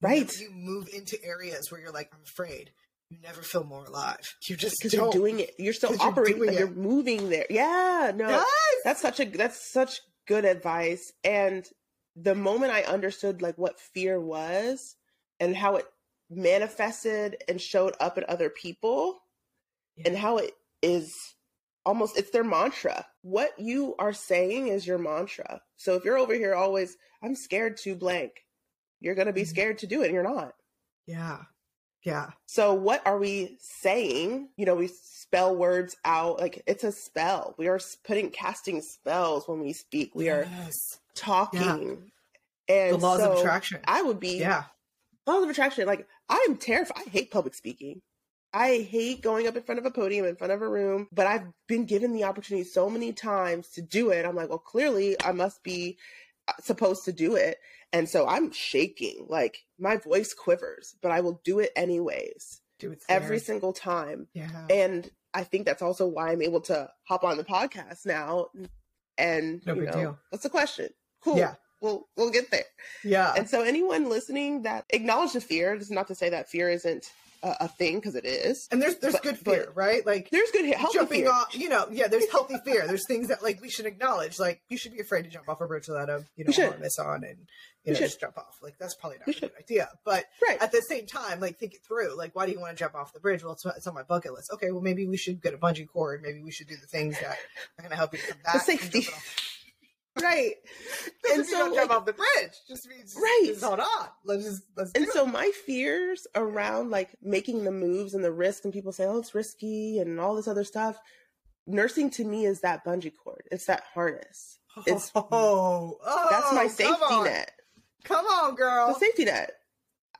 right. You move into areas where you're like, I'm afraid. You never feel more alive. You just because you're doing it. You're still operating. You're moving there. Yeah, no, yes. That's such good advice. And the moment I understood like what fear was and how it manifested and showed up in other people, and how it is almost, it's their mantra. What you are saying is your mantra. So if you're over here always, I'm scared to blank, you're going to be scared to do it, and you're not. Yeah. Yeah. So what are we saying? You know, we spell words out. Like, it's a spell. We are casting spells when we speak. We are talking. Yeah. And the laws of attraction. I would be, laws of attraction. Like, I'm terrified. I hate public speaking. I hate going up in front of a podium, in front of a room, but I've been given the opportunity so many times to do it. I'm like, well, clearly I must be supposed to do it. And so I'm shaking, like my voice quivers, but I will do it anyways. Do it every single time. Yeah. And I think that's also why I'm able to hop on the podcast now. And no big deal. That's the question. Cool. Yeah. We'll get there. Yeah. And so anyone listening that acknowledge the fear, it's not to say that fear isn't a thing, because it is. And there's good fear, right? Like there's good healthy jumping fear. Off, there's healthy fear. There's things that like we should acknowledge. Like you should be afraid to jump off a bridge without a harness on, and just jump off. Like that's probably not a good idea. But at the same time, like think it through. Like, why do you want to jump off the bridge? Well, it's on my bucket list. Okay, well maybe we should get a bungee cord. Maybe we should do the things that are going to help you come back. The safety. Right. And so don't jump off the bridge. Just means just hold on. Let's do it. So my fears around like making the moves and the risk, and people say, oh, it's risky and all this other stuff. Nursing to me is that bungee cord. It's that harness. It's that's my safety net. Come on, girl. The safety net.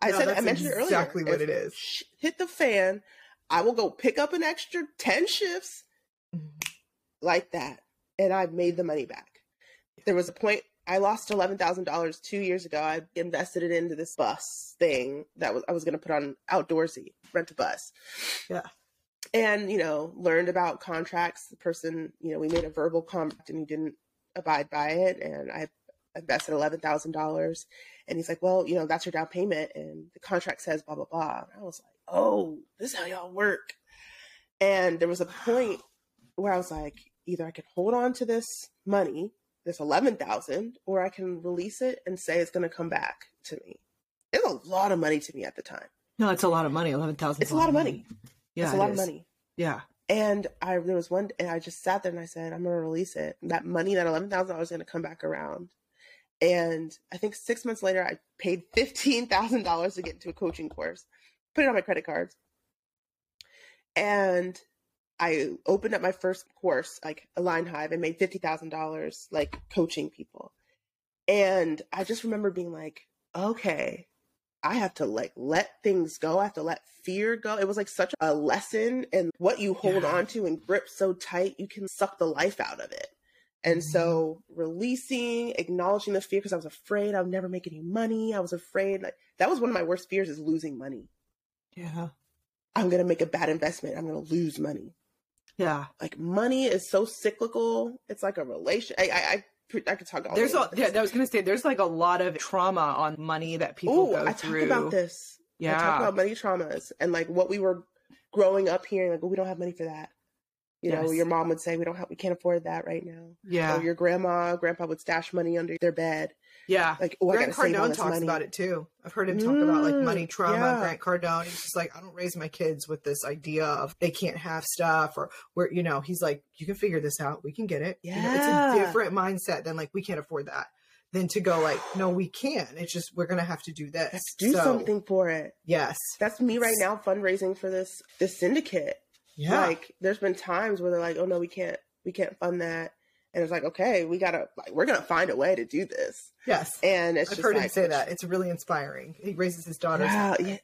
I mentioned earlier. Exactly what it is. Hit the fan. I will go pick up an extra 10 shifts like that. And I've made the money back. There was a point I lost $11,000 2 years ago. I invested it into this bus thing that I was going to put on outdoorsy, rent a bus. Yeah. And, you know, learned about contracts. The person, you know, we made a verbal contract and he didn't abide by it. And I invested $11,000. And he's like, well, you know, that's your down payment. And the contract says blah, blah, blah. And I was like, oh, this is how y'all work. And there was a point where I was like, either I could hold on to this money, this $11,000, or I can release it and say it's going to come back to me. It's a lot of money to me at the time. No, it's a lot of money. $11,000. It's a lot of money. Yeah, it's a lot of money. Yeah. And I just sat there and I said, I'm going to release it. That money, that $11,000 is going to come back around. And I think 6 months later, I paid $15,000 to get into a coaching course, put it on my credit cards. And I opened up my first course, like Align Hive, and made $50,000, like coaching people. And I just remember being like, okay, I have to like let things go. I have to let fear go. It was like such a lesson in what you hold on to and grip so tight, you can suck the life out of it. And so releasing, acknowledging the fear, because I was afraid I would never make any money. I was afraid, like, that was one of my worst fears, is losing money. Yeah. I'm going to make a bad investment. I'm going to lose money. Yeah. Like money is so cyclical. It's like a relation. I could talk all day about this. I was going to say, there's like a lot of trauma on money that people go through. I talk about this. Yeah. I talk about money traumas and like what we were growing up hearing, like, well, we don't have money for that. You know, your mom would say, we can't afford that right now. Yeah. Or your grandpa would stash money under their bed. Yeah. Like, Grant Cardone talks about it too. I've heard him talk about like money trauma. Yeah. Grant Cardone, he's just like, I don't raise my kids with this idea of they can't have stuff, or where, you know, he's like, you can figure this out. We can get it. Yeah. You know, it's a different mindset than like, we can't afford that, than to go like, no, we can. It's just, we're going to have to do this. Let's do something for it. Yes. That's me right now fundraising for this syndicate. Yeah. Like there's been times where they're like, oh no, we can't fund that. And it's like, okay, we're going to find a way to do this. Yes. And it's I've heard him say that. It's really inspiring. He raises his daughters. Wow. Yeah.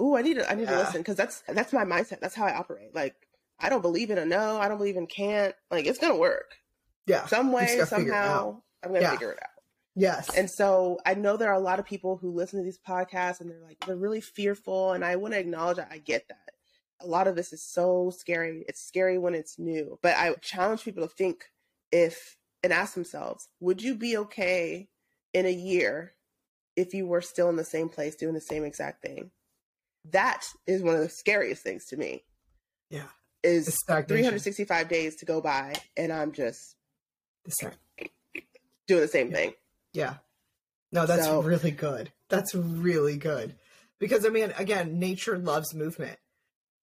Ooh, I need to listen. 'Cause that's my mindset. That's how I operate. Like, I don't believe in a no. I don't believe in can't. Like, it's going to work. Yeah. Some way, somehow, I'm going to figure it out. Yes. And so I know there are a lot of people who listen to these podcasts and they're like, they're really fearful. And I want to acknowledge that. I get that. A lot of this is so scary. It's scary when it's new. But I challenge people to think and ask themselves, would you be okay in a year if you were still in the same place doing the same exact thing? That is one of the scariest things to me. Yeah. Is 365 days to go by and I'm just doing the same thing. Yeah. No, that's really good. That's really good. Because I mean, again, nature loves movement.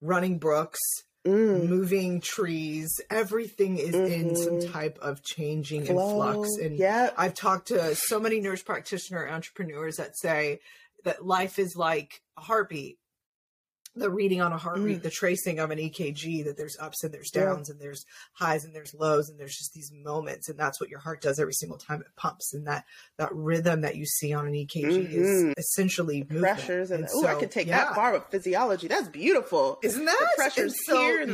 Running brooks, moving trees, everything is in some type of changing and flux. And I've talked to so many nurse practitioner entrepreneurs that say that life is like a heartbeat, the reading on a heartbeat, the tracing of an EKG, that there's ups and there's downs and there's highs and there's lows. And there's just these moments. And that's what your heart does every single time it pumps. And that rhythm that you see on an EKG is essentially movement. Pressures. And so, I could take that far with physiology. That's beautiful. Isn't that? The pressure's here. And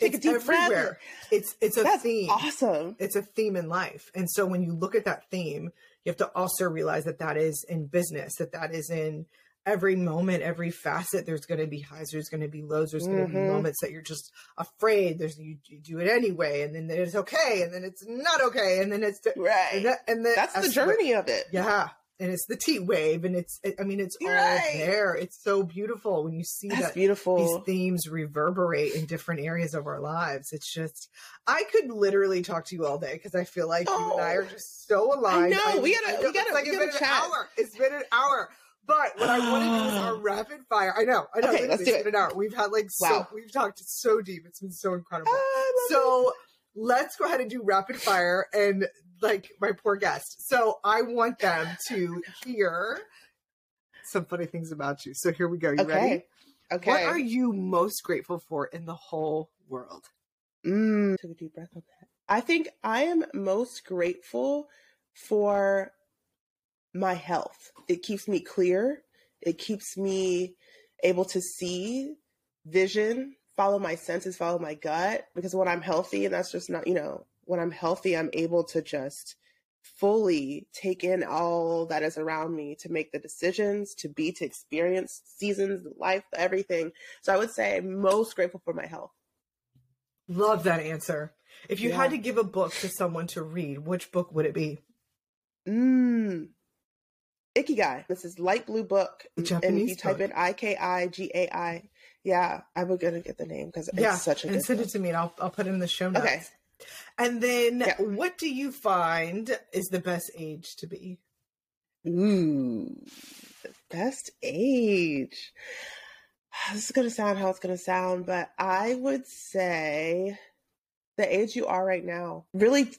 take it's a deep everywhere. Breath. It's a theme. Awesome. It's a theme in life. And so when you look at that theme, you have to also realize that is in business, that is in every moment, every facet. There's going to be highs, there's going to be lows, there's going to be moments that you're just afraid, you do it anyway, and then it's okay, and then it's not okay, and then it's that's the journey of it. Yeah. And it's the T wave, and it's all there. It's so beautiful when you see these themes reverberate in different areas of our lives. It's just, I could literally talk to you all day because I feel like you and I are just so aligned. No, we gotta chat. It's been an hour. But what I want to do is our rapid fire. I know. Okay, let's do it. An hour. We've had we've talked so deep. It's been so incredible. Let's go ahead and do rapid fire and like my poor guest. So I want them to hear some funny things about you. So here we go. You ready? Okay. What are you most grateful for in the whole world? Took a deep breath on that. I think I am most grateful for my health. It keeps me clear. It keeps me able to see, vision, follow my senses, follow my gut, because when I'm healthy, I'm able to just fully take in all that is around me, to make the decisions, to experience seasons, life, everything. So I would say I'm most grateful for my health. Love that answer. If you had to give a book to someone to read, which book would it be? Ikigai. This is light blue book. Japanese and if you type in Ikigai. Yeah, I'm going to get the name because it's such a good book. And send it to me and I'll put it in the show notes. Okay. And then what do you find is the best age to be? The best age. This is going to sound how it's going to sound, but I would say the age you are right now, really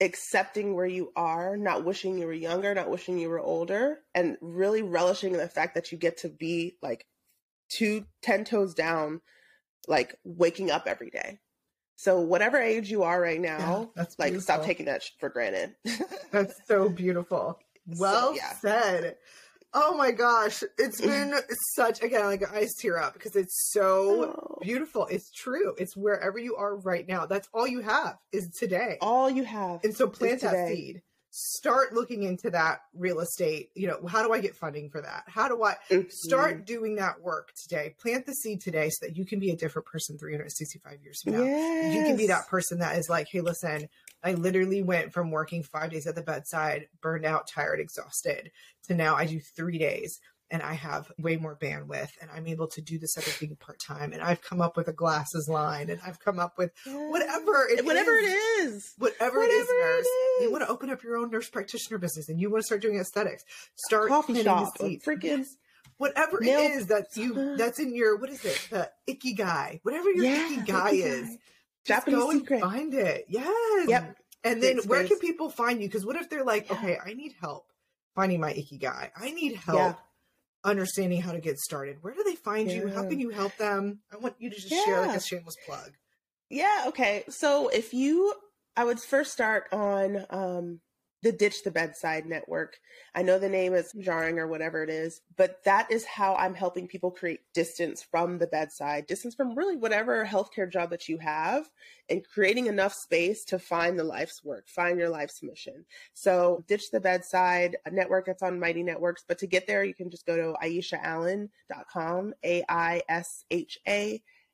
accepting where you are, not wishing you were younger, not wishing you were older, and really relishing the fact that you get to be like 10 toes down, like waking up every day. So whatever age you are right now, stop taking that for granted. That's so beautiful. Well said. Oh my gosh. It's been such, again, like I tear up because it's so beautiful. It's true. It's wherever you are right now. That's all you have is today. All you have. And so plant that seed. Start looking into that real estate. You know, how do I get funding for that? How do I start doing that work today? Plant the seed today so that you can be a different person 365 years from now. Yes. You can be that person that is like, hey, listen, I literally went from working 5 days at the bedside, burned out, tired, exhausted, to now I do 3 days and I have way more bandwidth and I'm able to do this other thing part-time. And I've come up with a glasses line and I've come up with whatever it is, nurse. You want to open up your own nurse practitioner business and you want to start doing aesthetics, start coffee shop, freaking whatever it is that's in your, what is it? The Ikigai, whatever your Ikigai is. Japanese go and secret. Find it. Yes. Yep. And then where can people find you? Because what if they're like, okay, I need help finding my Ikigai. I need help understanding how to get started. Where do they find you? How can you help them? I want you to just share like a shameless plug. Yeah. Okay. So I would first start on the Ditch the Bedside Network. I know the name is jarring or whatever it is, but that is how I'm helping people create distance from the bedside, distance from really whatever healthcare job that you have, and creating enough space to find the life's work, find your life's mission. So Ditch the Bedside, a network that's on Mighty Networks, but to get there, you can just go to AishaAllen.com,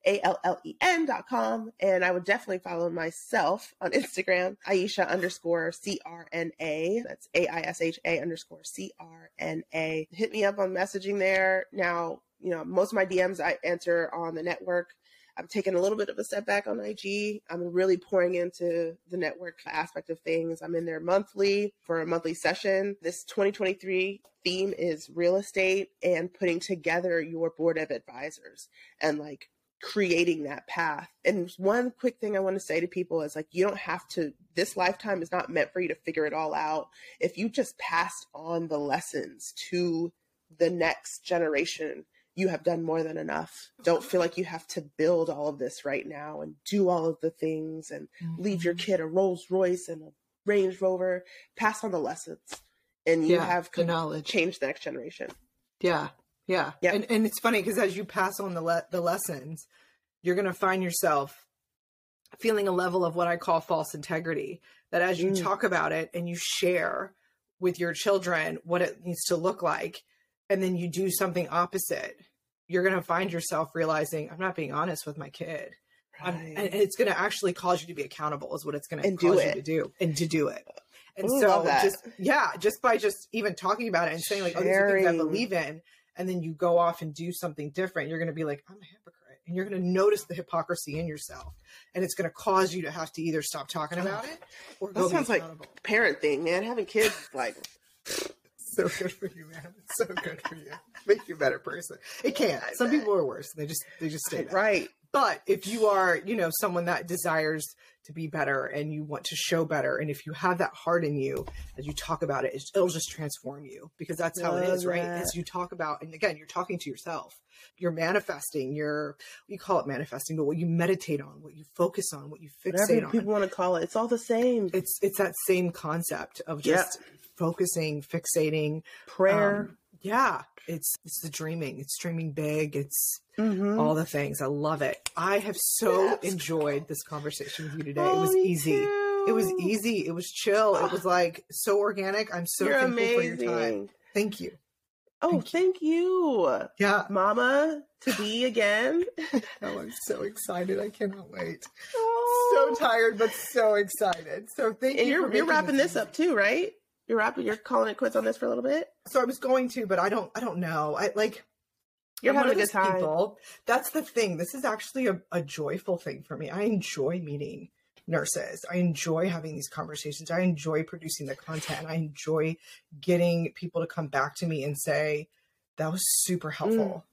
AishaAllen.com. And I would definitely follow myself on Instagram, Aisha_CRNA. That's AISHA_CRNA. Hit me up on messaging there. Now, you know, most of my DMs I answer on the network. I'm taking a little bit of a step back on IG. I'm really pouring into the network aspect of things. I'm in there monthly for a monthly session. This 2023 theme is real estate and putting together your board of advisors and like creating that path. And one quick thing I want to say to people is like, you don't have to, this lifetime is not meant for you to figure it all out. If you just passed on the lessons to the next generation, you have done more than enough. Don't feel like you have to build all of this right now and do all of the things and leave your kid a Rolls Royce and a Range Rover. Pass on the lessons and you have the knowledge, change the next generation. Yeah. Yeah. Yep. And it's funny because as you pass on the lessons, you're going to find yourself feeling a level of what I call false integrity, that as you talk about it and you share with your children what it needs to look like, and then you do something opposite, you're going to find yourself realizing, I'm not being honest with my kid. Right. And it's going to actually cause you to be accountable is what it's going to cause you to do and to do it. And ooh, so just by just even talking about it and saying like, oh, these are things I believe in. And then you go off and do something different. You're going to be like, I'm a hypocrite. And you're going to notice the hypocrisy in yourself. And it's going to cause you to have to either stop talking about it or go be accountable. That sounds like parent thing, man. Having kids is like... So good for you, man. It's so good for you. Make you a better person. It can. Some people are worse. They just stay bad. Right. But if you are, you know, someone that desires to be better and you want to show better, and if you have that heart in you, as you talk about it, it'll just transform you, because that's how it is, right? As you talk about, and again, you're talking to yourself, you're manifesting, you call it manifesting, but what you meditate on, what you focus on, what you fixate on. Whatever people want to call it, it's all the same. It's that same concept of just focusing, fixating, prayer. It's the dreaming. It's dreaming big. It's all the things. I love it. I have so enjoyed this conversation with you today. It was easy. It was easy. It was chill. It was like so organic. I'm so thankful for your time. Thank you. Oh, thank you. Yeah. Mama to be again. Oh, I'm so excited. I cannot wait. Oh. So tired, but so excited. So thank you. You're wrapping this up too, right? You're calling it quits on this for a little bit. So I was going to, but I don't know. You're having a good time. People. That's the thing. This is actually a joyful thing for me. I enjoy meeting nurses. I enjoy having these conversations. I enjoy producing the content. I enjoy getting people to come back to me and say, that was super helpful.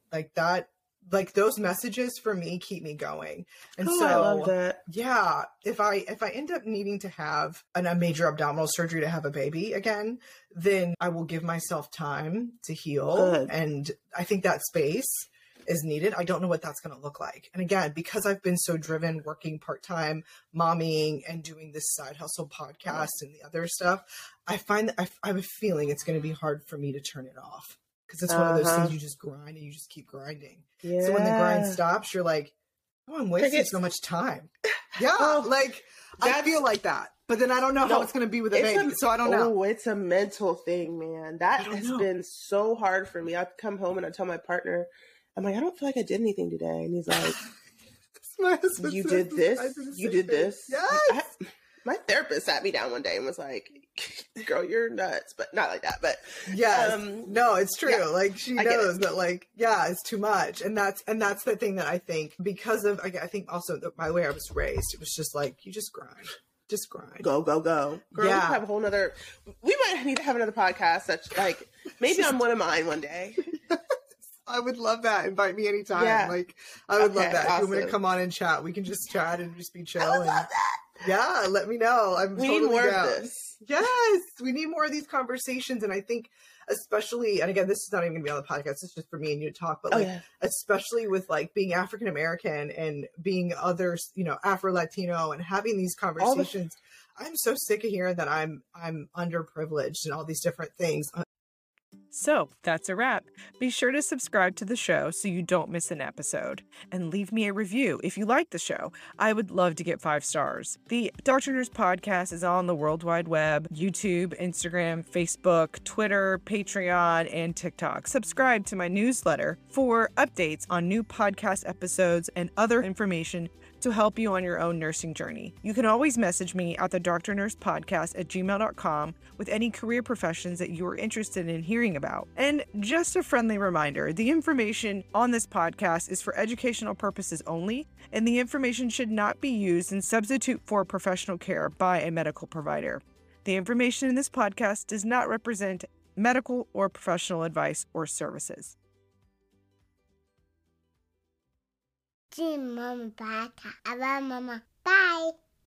Those messages for me keep me going. And I love that. Yeah, if I end up needing to have a major abdominal surgery to have a baby again, then I will give myself time to heal. Good. And I think that space is needed. I don't know what that's going to look like. And again, because I've been so driven working part-time, mommying, and doing this side hustle podcast and the other stuff, I find that I have a feeling it's going to be hard for me to turn it off. Because it's one of those things you just grind and you just keep grinding. Yeah. So when the grind stops, you're like, oh, I'm wasting so much time. Yeah. I feel like that. But then I don't know how it's going to be with a baby. So I don't know. Oh, it's a mental thing, man. That has been so hard for me. I come home and I tell my partner, I'm like, I don't feel like I did anything today. And he's like, you did this? You did this? Yes. My therapist sat me down one day and was like, girl, you're nuts, but not like that. But yes, it's true. Yeah, she knows that it's too much. And that's the thing that I think because my way I was raised, it was just you just grind. Just grind. Go, go, go. Girl, we have a whole nother, we might need to have another podcast that's maybe on one of mine one day. I would love that. Invite me anytime. Yeah. I would love that. Awesome. If you want to come on and chat, we can just chat and just be chill. I would love that. Yeah, let me know. We totally need more of this. Yes, we need more of these conversations. And I think especially, and again, this is not even going to be on the podcast. It's just for me and you to talk, but especially with being African-American and being others, Afro-Latino and having these conversations, I'm so sick of hearing that I'm underprivileged and all these different things. So that's a wrap. Be sure to subscribe to the show so you don't miss an episode. And leave me a review if you like the show. I would love to get 5 stars. The Doctor Nurse Podcast is on the World Wide Web, YouTube, Instagram, Facebook, Twitter, Patreon, and TikTok. Subscribe to my newsletter for updates on new podcast episodes and other information to help you on your own nursing journey. You can always message me at the drnursepodcast@gmail.com with any career professions that you are interested in hearing about. And just a friendly reminder, the information on this podcast is for educational purposes only, and the information should not be used in substitute for professional care by a medical provider. The information in this podcast does not represent medical or professional advice or services. Mama, bye.